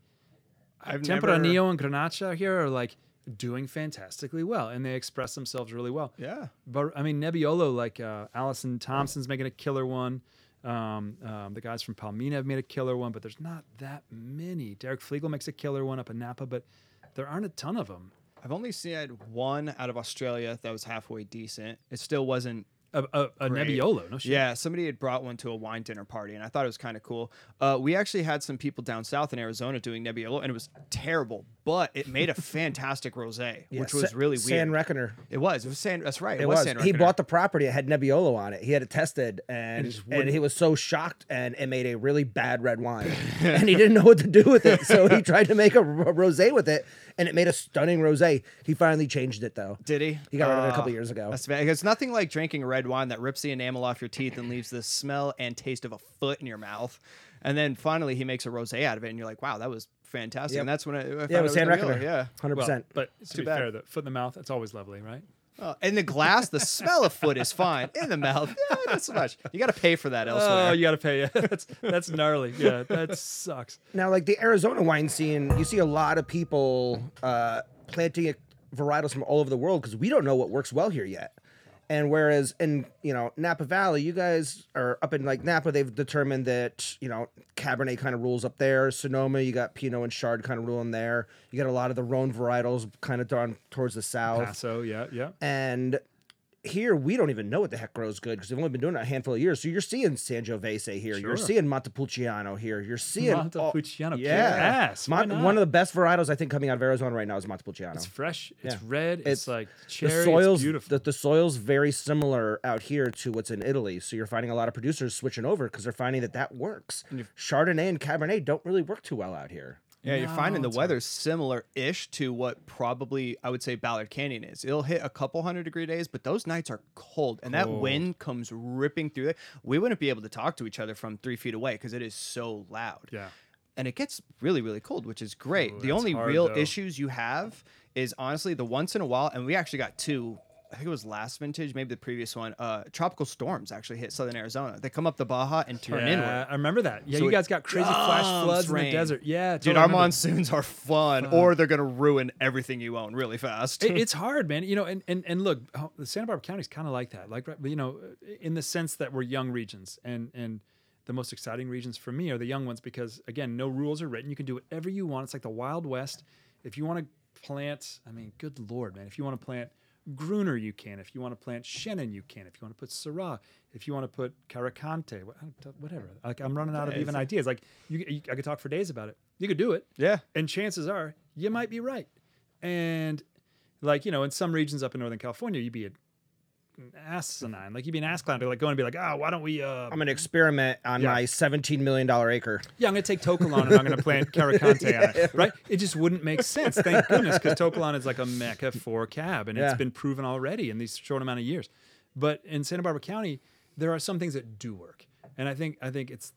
Tempranillo and Grenache here are like doing fantastically well, and they express themselves really well. Yeah. But I mean, Nebbiolo, like Allison Thompson's making a killer one. The guys from Palmina have made a killer one, but there's not that many. Derek Flegel makes a killer one up in Napa, but there aren't a ton of them. I've only seen one out of Australia that was halfway decent. It still wasn't a Nebbiolo, no shit. Yeah, somebody had brought one to a wine dinner party, and I thought it was kind of cool. We actually had some people down south in Arizona doing Nebbiolo, and it was terrible, but it made a fantastic rosé, yeah, which was really weird. San Reckoner. It was San. That's right. It was San Reckoner. He bought the property. It had Nebbiolo on it. He had it tested, and he was so shocked, and it made a really bad red wine, and he didn't know what to do with it, so he tried to make a rosé with it, and it made a stunning rosé. He finally changed it, though. Did he? He got rid of it a couple years ago. That's bad. It's nothing like drinking a red wine that rips the enamel off your teeth and leaves the smell and taste of a foot in your mouth. And then finally he makes a rosé out of it, and you're like, wow, that was fantastic. Yep. And that's when I found it was San Reckoner. Yeah, 100%. Well, but to be fair, the foot in the mouth, it's always lovely, right? In the glass, the smell of foot is fine. In the mouth, yeah, not so much. You got to pay for that elsewhere. Oh, you got to pay. Yeah, that's gnarly. Yeah, that sucks. Now, like the Arizona wine scene, you see a lot of people planting varietals from all over the world because we don't know what works well here yet. And whereas in, Napa Valley, you guys are up in like Napa, they've determined that, Cabernet kind of rules up there. Sonoma, you got Pinot and Chard kind of ruling there. You got a lot of the Rhone varietals kind of down towards the south. Paso, yeah. And here, we don't even know what the heck grows good because they've only been doing it a handful of years. So you're seeing Sangiovese here. Sure. You're seeing Montepulciano here. You're seeing... Montepulciano. Ass. One of the best varietals, I think, coming out of Arizona right now is Montepulciano. It's fresh. It's red. It's like cherry. It's beautiful. The soil's very similar out here to what's in Italy. So you're finding a lot of producers switching over because they're finding that works. Chardonnay and Cabernet don't really work too well out here. Yeah, you're finding the weather's similar-ish to what probably, I would say, Ballard Canyon is. It'll hit a couple 100-degree days, but those nights are cold, and that wind comes ripping through it. We wouldn't be able to talk to each other from 3 feet away because it is so loud. Yeah. And it gets really, really cold, which is great. The only real issues you have is, honestly, the once in a while, and we actually got two. I think it was last vintage, maybe the previous one. Tropical storms actually hit southern Arizona. They come up the Baja and turn inward. I remember that. Yeah, so you guys got crazy flash floods in the desert. Yeah, totally. Dude, our monsoons are fun, or they're gonna ruin everything you own really fast. It's hard, man. And look, the Santa Barbara County is kind of like that. Like, in the sense that we're young regions, and the most exciting regions for me are the young ones because, again, no rules are written. You can do whatever you want. It's like the Wild West. If you want to plant, good Lord, man, if you want to plant Gruner, you can. If you want to plant Chenin, you can. If you want to put Syrah, if you want to put Caricante, whatever. Like, I'm running out of even ideas. Like, I could talk for days about it. You could do it. Yeah. And chances are you might be right. And like, in some regions up in Northern California, you'd be an ass clown to go and be like, why don't we? I'm gonna experiment on my $17 million acre. Yeah, I'm gonna take Tokalon and I'm gonna plant Caricante on it. Right? It just wouldn't make sense. Thank goodness, because Tokalon is like a mecca for cab, and it's been proven already in these short amount of years. But in Santa Barbara County, there are some things that do work, and I think it's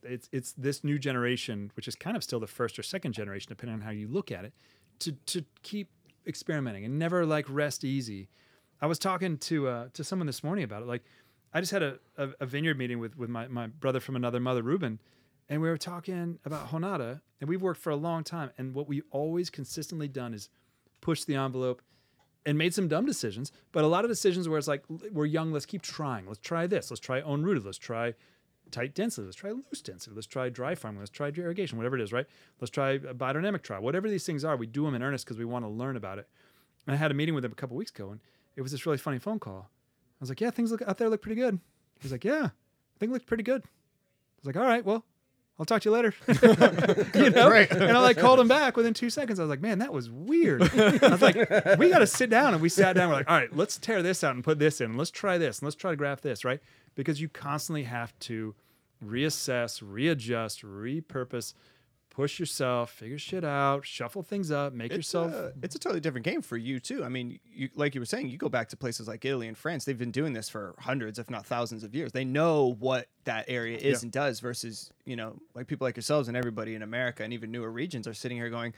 this new generation, which is kind of still the first or second generation, depending on how you look at it, to keep experimenting and never rest easy. I was talking to someone this morning about it. Like, I just had a vineyard meeting with my brother from another mother, Ruben, and we were talking about Honada, and we've worked for a long time. And what we've always consistently done is push the envelope and made some dumb decisions, but a lot of decisions where it's like, we're young, let's keep trying. Let's try this. Let's try own rooted. Let's try tight density. Let's try loose density. Let's try dry farming. Let's try irrigation, whatever it is, right? Let's try a biodynamic trial. Whatever these things are, we do them in earnest because we want to learn about it. And I had a meeting with him a couple weeks ago, and it was this really funny phone call. I was like, yeah, things out there look pretty good. He's like, yeah, things look pretty good. I was like, all right, well, I'll talk to you later. Right. And I called him back within 2 seconds. I was like, man, that was weird. I was like, we got to sit down. And we sat down. We're like, all right, let's tear this out and put this in. Let's try this. And let's try to graph this, right? Because you constantly have to reassess, readjust, repurpose, push yourself, figure shit out, shuffle things up, make yourself... It's a totally different game for you, too. Like you were saying, you go back to places like Italy and France. They've been doing this for hundreds, if not thousands of years. They know what that area is and does versus, like people like yourselves and everybody in America and even newer regions are sitting here going,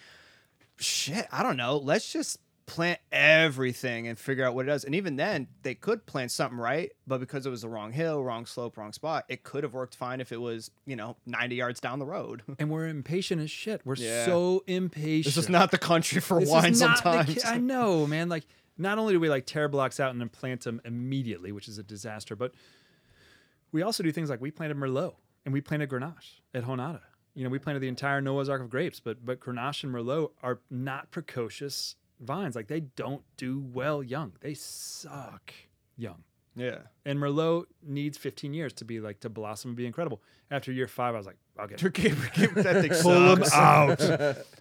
shit, I don't know. Let's just plant everything and figure out what it does. And even then, they could plant something right, but because it was the wrong hill, wrong slope, wrong spot, it could have worked fine if it was, you know, 90 yards down the road. And we're impatient as shit. We're so impatient. This is not the country for wine sometimes. I know, man. Like, not only do we like tear blocks out and then plant them immediately, which is a disaster, but we also do things like we planted Merlot and we planted Grenache at Honada. You know, we planted the entire Noah's Ark of grapes, but Grenache and Merlot are not precocious vines. Like, they don't do well young. They suck young. Yeah. And Merlot needs 15 years to be like, to blossom and be incredible. After year 5, I was like, okay, that thing pull them out.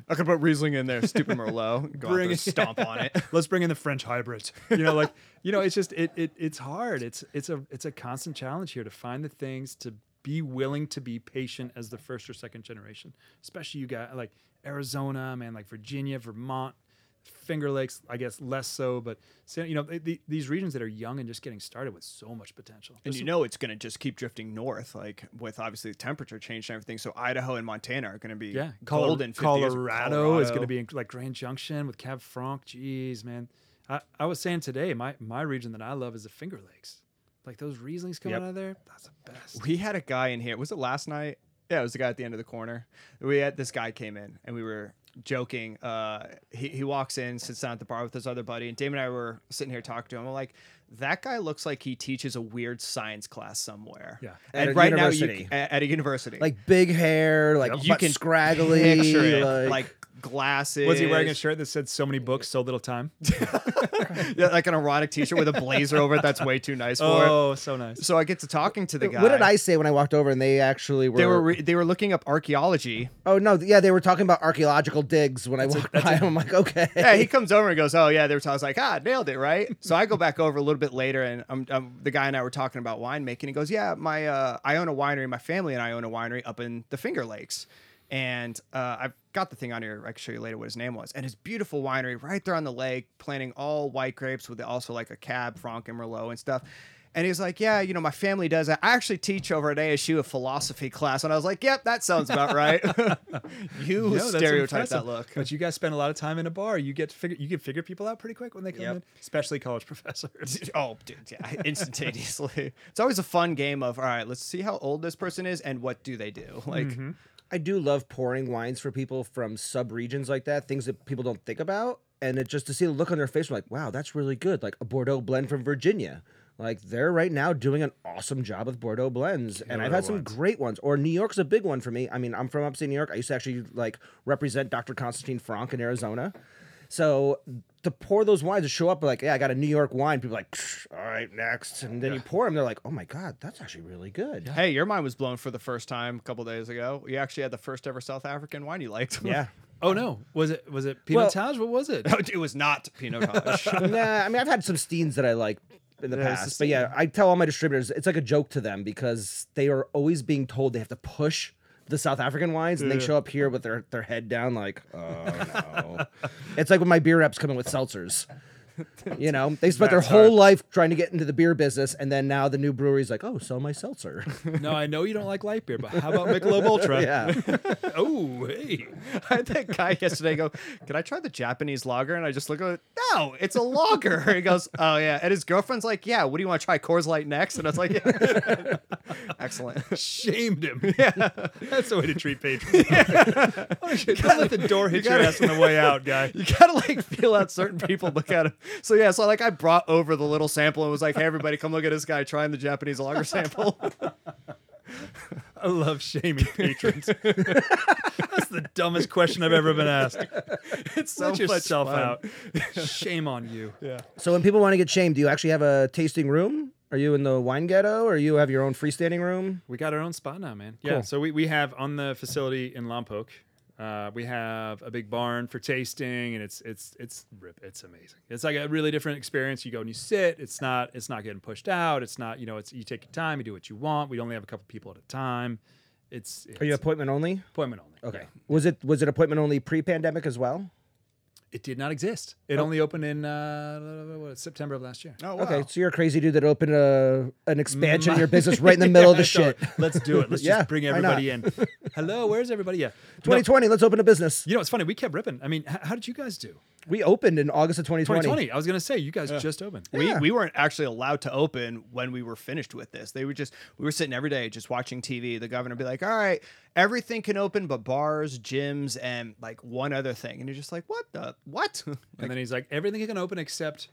I could put Riesling in there, stupid Merlot. Go bring it, stomp on it. Let's bring in the French hybrids. You know, like, you know, it's just it's hard. It's a constant challenge here to find the things, to be willing to be patient as the first or second generation, especially you got like Arizona, man, like Virginia, Vermont. Finger Lakes, I guess, less so, but you know, these regions that are young and just getting started with so much potential. And you know, it's going to just keep drifting north, like with obviously the temperature change and everything. So Idaho and Montana are going to be cold in 50 years. Colorado is going to be in, like, Grand Junction with Cab Franc. Jeez, man. I was saying today, my region that I love is the Finger Lakes. Like those Rieslings coming out of there, that's the best. We had a guy in here. Was it last night? Yeah, it was the guy at the end of the corner. We had this guy came in and we were joking. He walks in, sits down at the bar with his other buddy, and Dame and I were sitting here talking to him. I'm like, that guy looks like he teaches a weird science class somewhere. Yeah, and right now at a university, like big hair, like you can scraggly, picture it, like glasses. Was he wearing a shirt that said "so many books, so little time"? Yeah, like an erotic t-shirt with a blazer over it that's way too nice for it. Oh, so nice. So I get to talking to the guy. What did I say when I walked over and they actually were... They were looking up archaeology. Oh, no. Yeah, they were talking about archaeological digs when I walked by. I'm like, okay. Yeah, he comes over and goes, oh, yeah. I was like, nailed it, right? So I go back over a little bit later and I'm the guy and I were talking about winemaking. He goes, yeah, I own a winery. My family and I own a winery up in the Finger Lakes. And I've got the thing on here. I can show you later what his name was. And his beautiful winery right there on the lake, planting all white grapes with also like a Cab Franc and Merlot and stuff. And he's like, yeah, you know, my family does that. I actually teach over at ASU a philosophy class. And I was like, yep, that sounds about right. you stereotype that look. But you guys spend a lot of time in a bar. You can figure people out pretty quick when they come in, especially college professors. Oh, dude, yeah, instantaneously. It's always a fun game of, all right, let's see how old this person is and what do they do. Like... Mm-hmm. I do love pouring wines for people from sub-regions like that, things that people don't think about, and it just to see the look on their face, we're like, wow, that's really good, like a Bordeaux blend from Virginia. Like, they're right now doing an awesome job with Bordeaux blends, and I've had some great ones. Or New York's a big one for me. I mean, I'm from upstate New York. I used to actually, like, represent Dr. Constantine Franck in Arizona. So to pour those wines, to show up like, yeah, I got a New York wine. People are like, all right, next. And then you pour them. They're like, oh, my God, that's actually really good. Yeah. Hey, your mind was blown for the first time a couple of days ago. You actually had the first ever South African wine you liked. Yeah. Oh, no. Was it Pinotage? What was it? It was not Pinotage. Nah, I mean, I've had some Steens that I like in the past. But, yeah, I tell all my distributors, it's like a joke to them because they are always being told they have to push the South African wines, and they show up here with their head down like, oh, no. It's like when my beer reps come in with seltzers. You know, they spent their whole life trying to get into the beer business, and then now the new brewery's like, oh, sell my seltzer. No, I know you don't like light beer, but how about Michelob Ultra? Yeah. Oh, hey. I had that guy yesterday go, can I try the Japanese lager? And I just look at it, no, it's a lager. He goes, oh, yeah. And his girlfriend's like, yeah, what do you want to try, Coors Light next? And I was like, yeah. Excellent. Shamed him. Yeah. That's the way to treat patrons. Yeah. Oh, shit. Don't let the door hit your ass on the way out, guy. You got to, like, feel out certain people, look at him. So, yeah, so, like, I brought over the little sample and was like, hey, everybody, come look at this guy trying the Japanese lager sample. I love shaming patrons. That's the dumbest question I've ever been asked. It's so much out. Shame on you. Yeah. So when people want to get shamed, do you actually have a tasting room? Are you in the wine ghetto, or you have your own freestanding room? We got our own spot now, man. Cool. Yeah, so we have on the facility in Lompoc. We have a big barn for tasting, and it's amazing. It's like a really different experience. You go and you sit. It's not getting pushed out. It's not, you know, it's, you take your time, you do what you want. We only have a couple people at a time. Are you appointment only? Appointment only. Okay. Yeah. Was it appointment only pre-pandemic as well? It did not exist. It only opened in September of last year. Oh, wow. Okay, so you're a crazy dude that opened an expansion in your business right in the middle of the shit. Let's do it. Let's just bring everybody in. Hello, where's everybody? Yeah, 2020, let's open a business. You know, it's funny. We kept ripping. I mean, how did you guys do? We opened in August of 2020. I was going to say, you guys just opened. We weren't actually allowed to open when we were finished with this. They were just, we were sitting every day just watching TV. The governor would be like, all right, everything can open but bars, gyms, and like one other thing. And you're just like, what? Like, and then he's like, everything can open except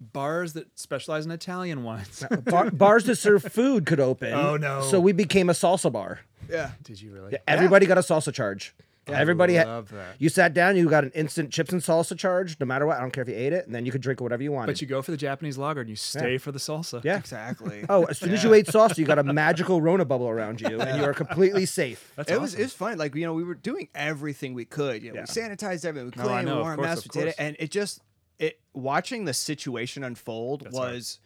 bars that specialize in Italian wines. Bars that serve food could open. Oh, no. So we became a salsa bar. Yeah. Did you really? Yeah, everybody got a salsa charge. Yeah, everybody had, you sat down, you got an instant chips and salsa charge, no matter what. I don't care if you ate it, and then you could drink whatever you wanted. But you go for the Japanese lager and you stay for the salsa. Yeah, exactly. Oh, as soon as you ate salsa, you got a magical Rona bubble around you, and you are completely safe. That's awesome. It was fun. Like, you know, we were doing everything we could. You know, we sanitized everything. We cleaned, we wore our masks, we did it, and it just watching the situation unfold was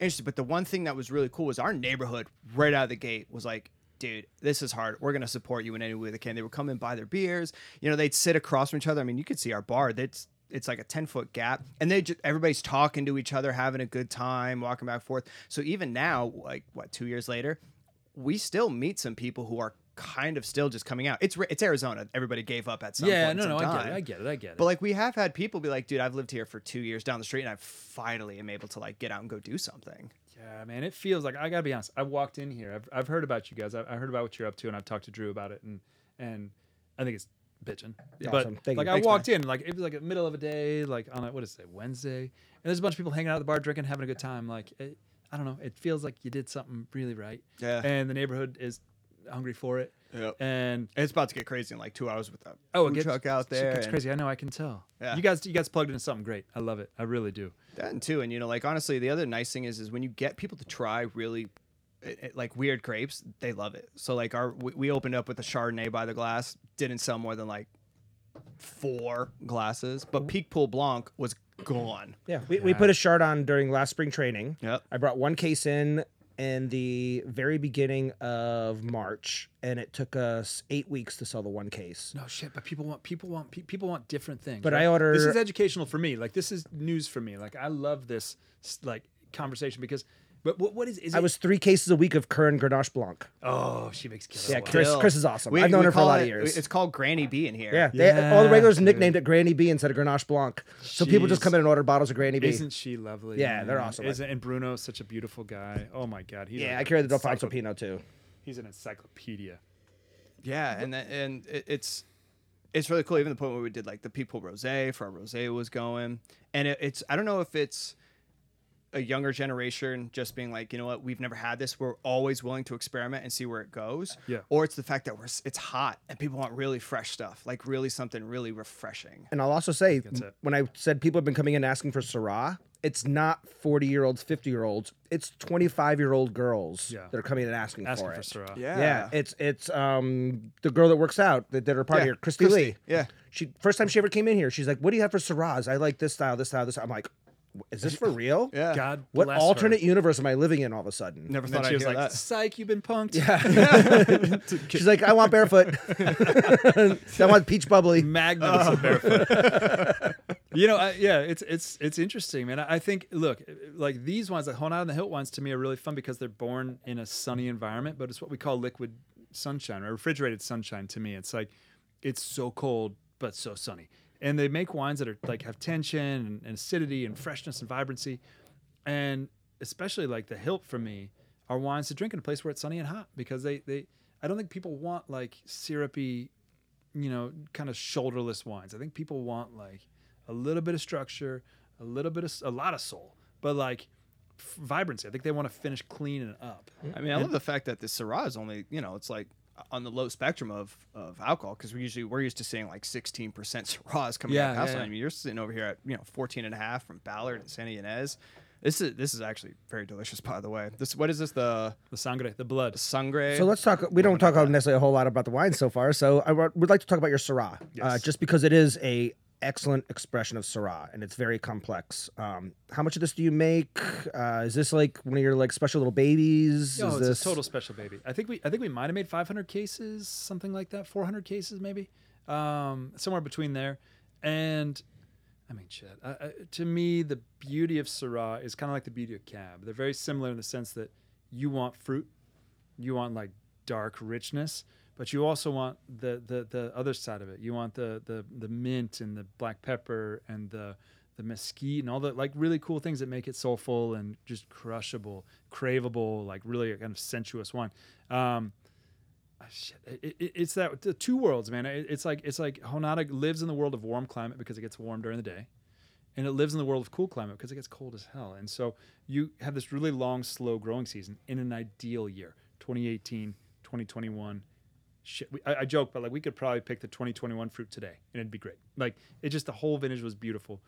interesting. But the one thing that was really cool was our neighborhood right out of the gate was like, dude, this is hard. We're going to support you in any way they can. They were coming by their beers. You know, they'd sit across from each other. I mean, you could see our bar. It's like a 10-foot gap. And they just, everybody's talking to each other, having a good time, walking back and forth. So even now, like, 2 years later, we still meet some people who are kind of still just coming out. It's Arizona. Everybody gave up at some point. I get it. But, like, we have had people be like, dude, I've lived here for 2 years down the street, and I finally am able to, like, get out and go do something. Yeah, man, it feels like, I gotta be honest, I walked in here, I've heard about you guys, I heard about what you're up to, and I've talked to Drew about it, and I think it's bitching. Yeah, but awesome. Like, I walked in, like, it was like the middle of the day, like on a, Wednesday, and there's a bunch of people hanging out at the bar, drinking, having a good time. Like, I don't know, it feels like you did something really right. Yeah. And the neighborhood is hungry for it. Yep. And it's about to get crazy in like 2 hours with that truck out there. It's crazy. I know. I can tell. Yeah. You guys plugged into something great. I love it. I really do. That too. And you know, like honestly, the other nice thing is when you get people to try really like weird grapes, they love it. So like we opened up with a Chardonnay by the glass, didn't sell more than like 4 glasses, but Peak Pool Blanc was gone. Yeah, we put a Chard on during last spring training. Yep. I brought one case in the very beginning of March, and it took us 8 weeks to sell the one case. No shit, but people want different things. But right? I order. This is educational for me. Like this is news for me. Like I love this like conversation because. But what is it? I was 3 cases a week of Kern Grenache Blanc. Oh, she makes killer. Yeah, Chris is awesome. I've known her for a lot of years. It's called Granny B in here. Yeah, all the regulars nicknamed it Granny B instead of Grenache Blanc. So people just come in and order bottles of Granny B. Isn't she lovely? Yeah, man. They're awesome. And Bruno's such a beautiful guy. Oh my God. He's I carry the Delphonso Pinot too. He's an encyclopedia. Yeah, it's really cool. Even the point where we did like the people rosé for our rosé was going, and it's I don't know if it's a younger generation just being like, you know what, we've never had this. We're always willing to experiment and see where it goes. Yeah. Or it's the fact that it's hot and people want really fresh stuff, like really something really refreshing. And I'll also say, when I said people have been coming in asking for Syrah, it's not 40-year-olds, 50-year-olds. It's 25-year-old girls that are coming in and asking for it. Syrah. Yeah. Yeah. It's the girl that works out that did her party here, Christy Lee. Yeah. She first time she ever came in here, she's like, what do you have for Syrahs? I like this style, this style, this style. I'm like, is this for real? Yeah. God bless her. What alternate universe am I living in all of a sudden? Never thought I'd hear that. She was like, psych, you've been punked. Yeah. She's like, I want Barefoot. I want Peach Bubbly. Magnus of Barefoot. You know, it's interesting, man. I think, look, like these wines, like Honada and the Hilt wines to me are really fun because they're born in a sunny environment, but it's what we call liquid sunshine or refrigerated sunshine to me. It's like, it's so cold, but so sunny. And they make wines that are like have tension and acidity and freshness and vibrancy. And especially like the Hilt for me are wines to drink in a place where it's sunny and hot because they I don't think people want like syrupy, you know, kind of shoulderless wines. I think people want like a little bit of structure, a lot of soul, but like vibrancy. I think they want to finish clean and up. I mean, I love the fact that the Syrah is only, you know, it's like on the low spectrum of alcohol because we're used to seeing like 16% Syrahs coming out of Castleman. I mean, you're sitting over here at 14.5 from Ballard and Santa Ynez. This is actually very delicious, by the way. The sangre, the blood. Sangre. So let's talk. We don't talk necessarily a whole lot about the wine so far. So I would like to talk about your Syrah, just because it is a excellent expression of Syrah and it's very complex. How much of this do you make? Is this like one of your like special little babies? No, it's a total special baby. I think we might have made 500 cases, something like that, 400 cases maybe, somewhere between there. And I mean, shit. To me, the beauty of Syrah is kind of like the beauty of Cab. They're very similar in the sense that you want fruit, you want like dark richness, But you also want the other side of it. You want the mint and the black pepper and the mesquite and all the like really cool things that make it soulful and just crushable, craveable, like really kind of sensuous wine. It's that the two worlds, man. It's like Honada lives in the world of warm climate because it gets warm during the day, and it lives in the world of cool climate because it gets cold as hell. And so you have this really long, slow growing season in an ideal year, 2018, 2021. Shit, I joke, but like we could probably pick the 2021 fruit today and it'd be great. Like it just, the whole vintage was beautiful.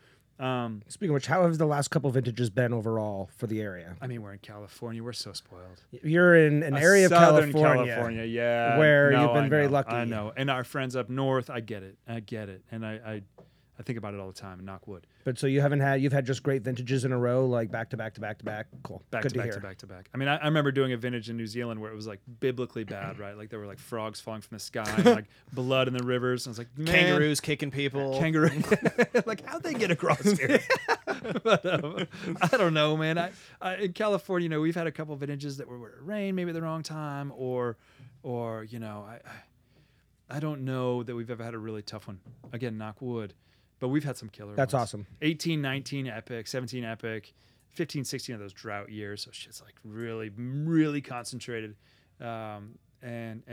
Speaking of which, how have the last couple vintages been overall for the area? I mean, we're in California. We're so spoiled. You're in an area of California, yeah, where you've been very lucky. I know. And our friends up north, I get it. And I think about it all the time and knock wood. But so you've had just great vintages in a row, like back to back to back to back. Cool. Back to back to back to back. I mean, I remember doing a vintage in New Zealand where it was like biblically bad, right? Like there were like frogs falling from the sky, and like blood in the rivers. And I was like, man, kangaroos kicking people. Kangaroo. Like how'd they get across here? But I don't know, man. I in California, you know, we've had a couple of vintages that were rain, maybe at the wrong time, or you know, I don't know that we've ever had a really tough one. Again, knock wood. But we've had some killer That's ones. Awesome. 18, 19 epic, 17 epic, 15, 16 of those drought years. So shit's like really, really concentrated. And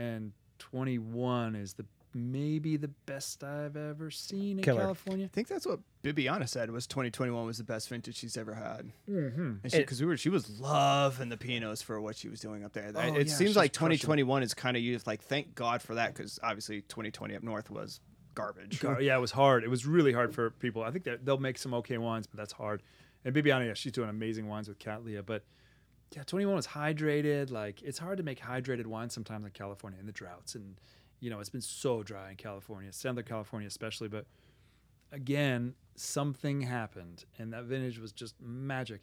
21 is maybe the best I've ever seen in California. I think that's what Bibiana said was 2021 was the best vintage she's ever had. Mm-hmm. And she was loving the Pinots for what she was doing up there. It seems like 2021 is kind of used like, thank God for that. Cause obviously 2020 up north was garbage. Yeah, it was hard. It was really hard for people. I think that they'll make some okay wines, but that's hard. And Bibiana, yeah, she's doing amazing wines with Cat Leah. But yeah, 21 was hydrated. Like it's hard to make hydrated wine sometimes in California in the droughts. And you know, it's been so dry in California, Southern California especially. But again, something happened, and that vintage was just magic.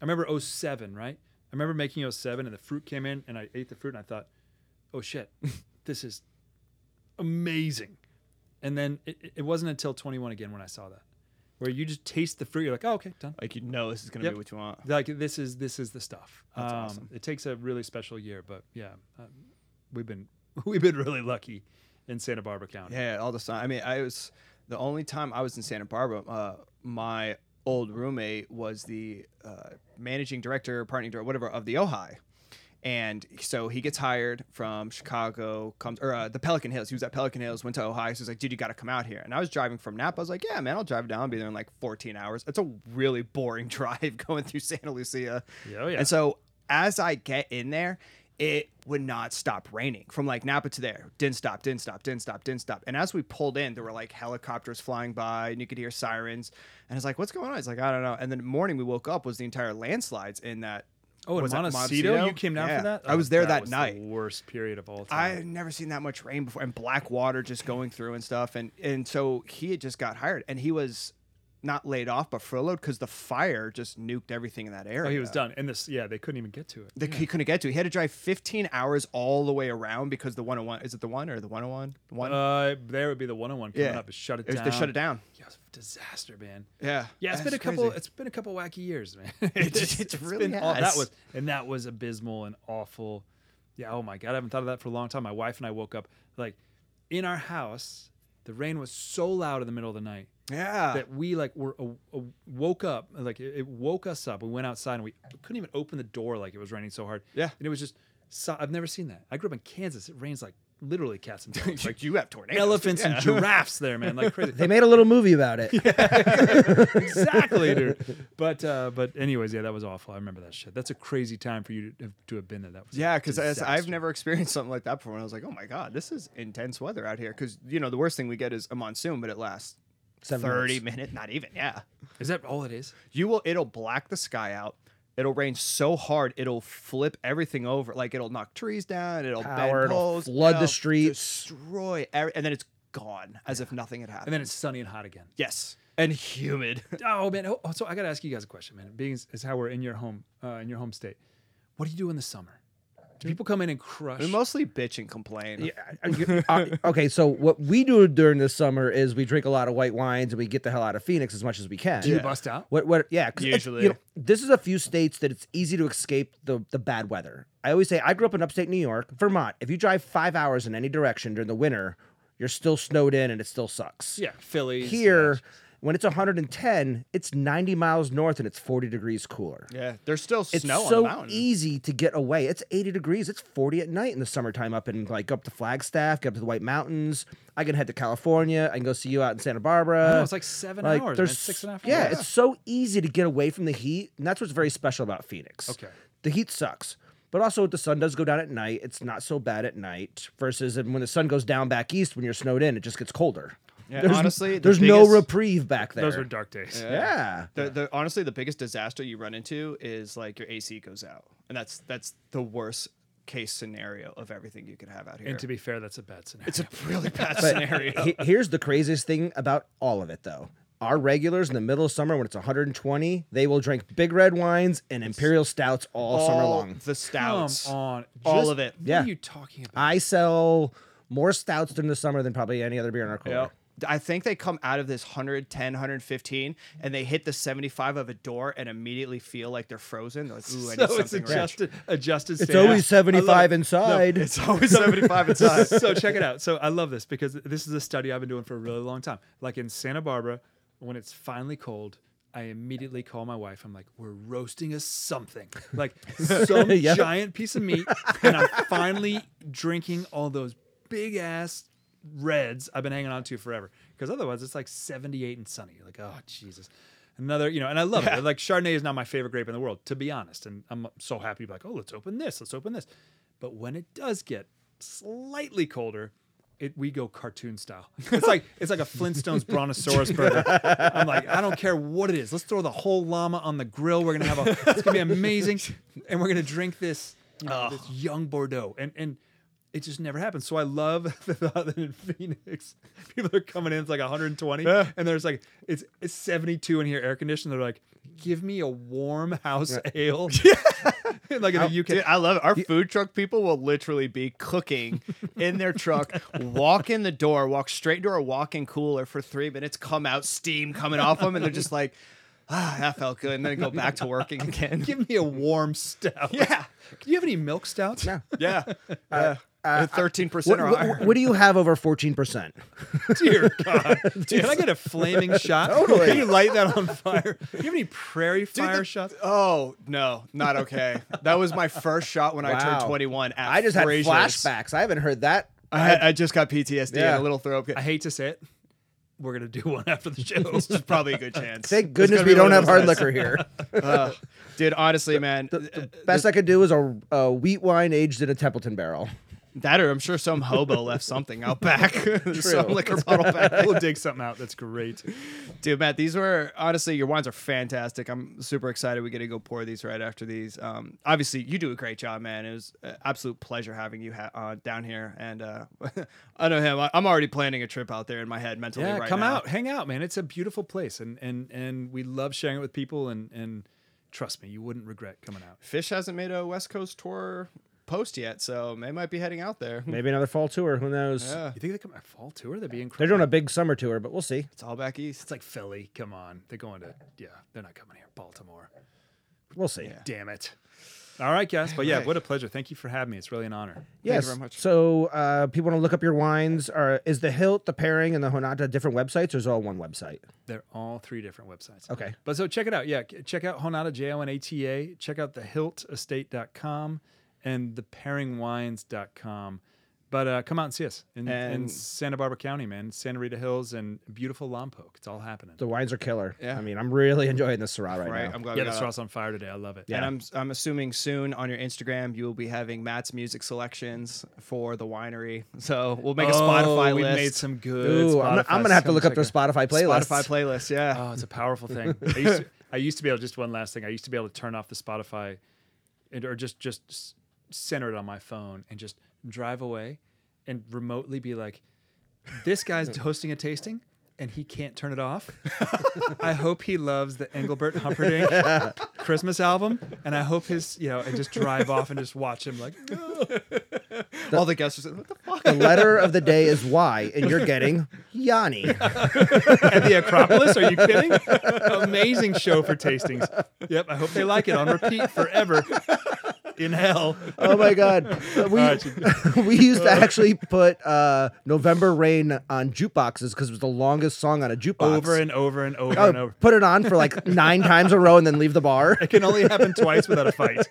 I remember 07, right? I remember making 07, and the fruit came in, and I ate the fruit, and I thought, oh shit, this is amazing. And then it wasn't until 21 again when I saw that, where you just taste the fruit. You're like, oh, okay, done. Like, you know, this is going to be what you want. Like, this is the stuff. That's awesome. It takes a really special year, but yeah, we've been really lucky in Santa Barbara County. Yeah, all the time. I mean, the only time I was in Santa Barbara, my old roommate was the managing director, partnering director, whatever, of the Ojai. And so he gets hired from Chicago, the Pelican Hills. He was at Pelican Hills, went to Ohio. So he's like, dude, you got to come out here. And I was driving from Napa. I was like, yeah, man, I'll drive down and be there in like 14 hours. It's a really boring drive going through Santa Lucia. Yeah. And so as I get in there, it would not stop raining from like Napa to there. Didn't stop. And as we pulled in, there were like helicopters flying by and you could hear sirens. And I was like, what's going on? He's like, I don't know. And then the morning we woke up was the entire landslides in that. Oh, was Montecito? You came down for that? Oh, I was there that night. The worst period of all time. I had never seen that much rain before, and black water just going through and stuff. And so he had just got hired, and he was not laid off but furloughed because the fire just nuked everything in that area. Oh, he was done. And they couldn't even get to it. He couldn't get to it. He had to drive 15 hours all the way around because the 101, is it the one or the 101? One? There would be the 101 coming up. They shut it down. Yeah, it was a disaster, man. Yeah. Yeah, it's been a couple wacky years, man. It's really been that was abysmal and awful. Yeah, oh my God, I haven't thought of that for a long time. My wife and I woke up like in our house, the rain was so loud in the middle of the night. Yeah, that we like were woke up, like it woke us up. We went outside and we couldn't even open the door, like it was raining so hard. Yeah, and it was just I've never seen that. I grew up in Kansas; it rains like literally cats and dogs. Like you have tornadoes, elephants and giraffes there, man, like crazy. They made a little movie about it. Yeah. Exactly, dude. But anyways, yeah, that was awful. I remember that shit. That's a crazy time for you to have been there. That was because I've never experienced something like that before. And I was like, oh my God, this is intense weather out here. Because you know the worst thing we get is a monsoon, but it lasts. 30 minutes, not even. Yeah, is that all it is? It'll black the sky out. It'll rain so hard it'll flip everything over. Like it'll knock trees down. It'll bend poles, flood the streets, destroy everything, and then it's gone as if nothing had happened. And then it's sunny and hot again. Yes, and humid. Oh man! Oh, so I gotta ask you guys a question, man. Being is how we're in your home state. What do you do in the summer? People come in and crush. We mostly bitch and complain. Yeah. Okay, so what we do during the summer is we drink a lot of white wines and we get the hell out of Phoenix as much as we can. Do you bust out? Yeah. Usually. You know, this is a few states that it's easy to escape the bad weather. I always say I grew up in upstate New York, Vermont. If you drive 5 hours in any direction during the winter, you're still snowed in and it still sucks. Yeah, Philly. Here... when it's 110, it's 90 miles north and it's 40 degrees cooler. Yeah, there's still snow on the mountain. It's so easy to get away. It's 80 degrees. It's 40 at night in the summertime up in, like, up to Flagstaff, get up to the White Mountains. I can head to California. I can go see you out in Santa Barbara. No, it's like 7 hours. There's 6.5 hours. Yeah, it's so easy to get away from the heat, and that's what's very special about Phoenix. Okay. The heat sucks. But also, the sun does go down at night. It's not so bad at night. Versus when the sun goes down back east, when you're snowed in, it just gets colder. Yeah, honestly, there's no reprieve back there. Those were dark days. Yeah. Honestly, the biggest disaster you run into is like your AC goes out. And that's the worst case scenario of everything you could have out here. And to be fair, that's a bad scenario. It's a really bad scenario. Here's the craziest thing about all of it, though. Our regulars in the middle of summer, when it's 120, they will drink big red wines and imperial stouts all summer long. The stouts. Come on. All of it. What are you talking about? I sell more stouts during the summer than probably any other beer in our cooler. Yep. I think they come out of this 110, 115, and they hit the 75 of a door and immediately feel like they're frozen. They're like, ooh, I need something. It's adjusted standard. It's always 75 inside. No, it's always 75 inside. So check it out. So I love this because this is a study I've been doing for a really long time. Like in Santa Barbara, when it's finally cold, I immediately call my wife. I'm like, we're roasting us something. Like some giant piece of meat, and I'm finally drinking all those big-ass reds I've been hanging on to forever, because otherwise it's like 78 and sunny. You're like, oh Jesus, another, you know. And I love it. Like Chardonnay is not my favorite grape in the world, to be honest, and I'm so happy to be like, oh, let's open this. But when it does get slightly colder, we go cartoon style. It's like a Flintstones Brontosaurus burger. I'm like, I don't care what it is. Let's throw the whole llama on the grill. It's gonna be amazing, and we're gonna drink this, this young Bordeaux, and it just never happens. So I love the thought that in Phoenix, people are coming in, it's like 120, and there's like, it's 72 in here, air conditioned. They're like, give me a warm house ale. Yeah. Like in the UK. Dude, I love it. Our food truck people will literally be cooking in their truck, walk in the door, walk straight into our walk-in cooler for 3 minutes, come out, steam coming off them, and they're just like, that felt good, and then go back to working again. Give me a warm stout. Yeah. Do you have any milk stouts? No. Yeah. Yeah. 13% or higher. What do you have over 14%? Dear God. Dude, can I get a flaming shot? Totally. Can you light that on fire? Do you have any prairie fire shots? Oh, no. Not okay. That was my first shot when I turned 21. I just had flashbacks. I haven't heard that. I just got PTSD and a little throat. I hate to say it. We're going to do one after the show. This is probably a good chance. Thank goodness we don't have hard liquor here. Dude, honestly, man. The best I could do is a wheat wine aged in a Templeton barrel. That, or I'm sure some hobo left something out back. Some liquor bottle back. We'll dig something out. That's great. Dude, Matt, these were, honestly, your wines are fantastic. I'm super excited. We get to go pour these right after these. Obviously, you do a great job, man. It was an absolute pleasure having you down here. And I know him. I'm already planning a trip out there in my head mentally right now. Yeah, come out. Hang out, man. It's a beautiful place. And we love sharing it with people. And trust me, you wouldn't regret coming out. Phish hasn't made a West Coast tour post yet, so they might be heading out there. Maybe another fall tour, who knows. You think they come out fall tour? That'd be incredible. They're doing a big summer tour, but we'll see. It's all back east. It's like Philly. Come on, they're going to they're not coming here. Baltimore, we'll see. Damn it. All right, guys, but what a pleasure. Thank you for having me. It's really an honor. Yes, thank you very much. So people want to look up your wines. Is the Hill, the Pairing, and the Honada different websites, or is it all one website? They're all three different websites. Okay, but so check it out. Check out Honada, Jonata. Check out the thehiltestate.com and thepairingwines.com. But come out and see us in Santa Barbara County, man. Santa Rita Hills and beautiful Lompoc. It's all happening. The wines are killer. Yeah. I mean, I'm really enjoying the Syrah right now. I'm glad the Syrah's on fire today. I love it. Yeah. And I'm assuming soon on your Instagram you will be having Matt's music selections for the winery. So we'll make a Spotify list. We made some good Spotify. I'm going to have to look up their Spotify playlist. Yeah. Oh, it's a powerful thing. I used to be able, just one last thing, I used to be able to turn off the Spotify or just center it on my phone and just drive away and remotely be like, this guy's hosting a tasting. and he can't turn it off. I hope he loves the Engelbert Humperdinck Christmas album, and I hope his, you know, I just drive off and just watch him like. Oh. All the guests are saying, "What the fuck?" The letter of the day is Y, and you're getting Yanni at the Acropolis. Are you kidding? Amazing show for tastings. Yep, I hope they like it on repeat forever. In hell. Oh my God. We used to actually put November Rain on jukeboxes because it was the longest song on a jukebox. Over and over. Put it on for like 9 times a row and then leave the bar. It can only happen twice without a fight.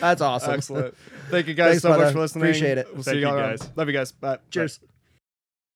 That's awesome. Excellent. Thank you guys. Thanks so much for listening. Appreciate it. We'll see you guys. Love you guys. Bye. Cheers. Bye.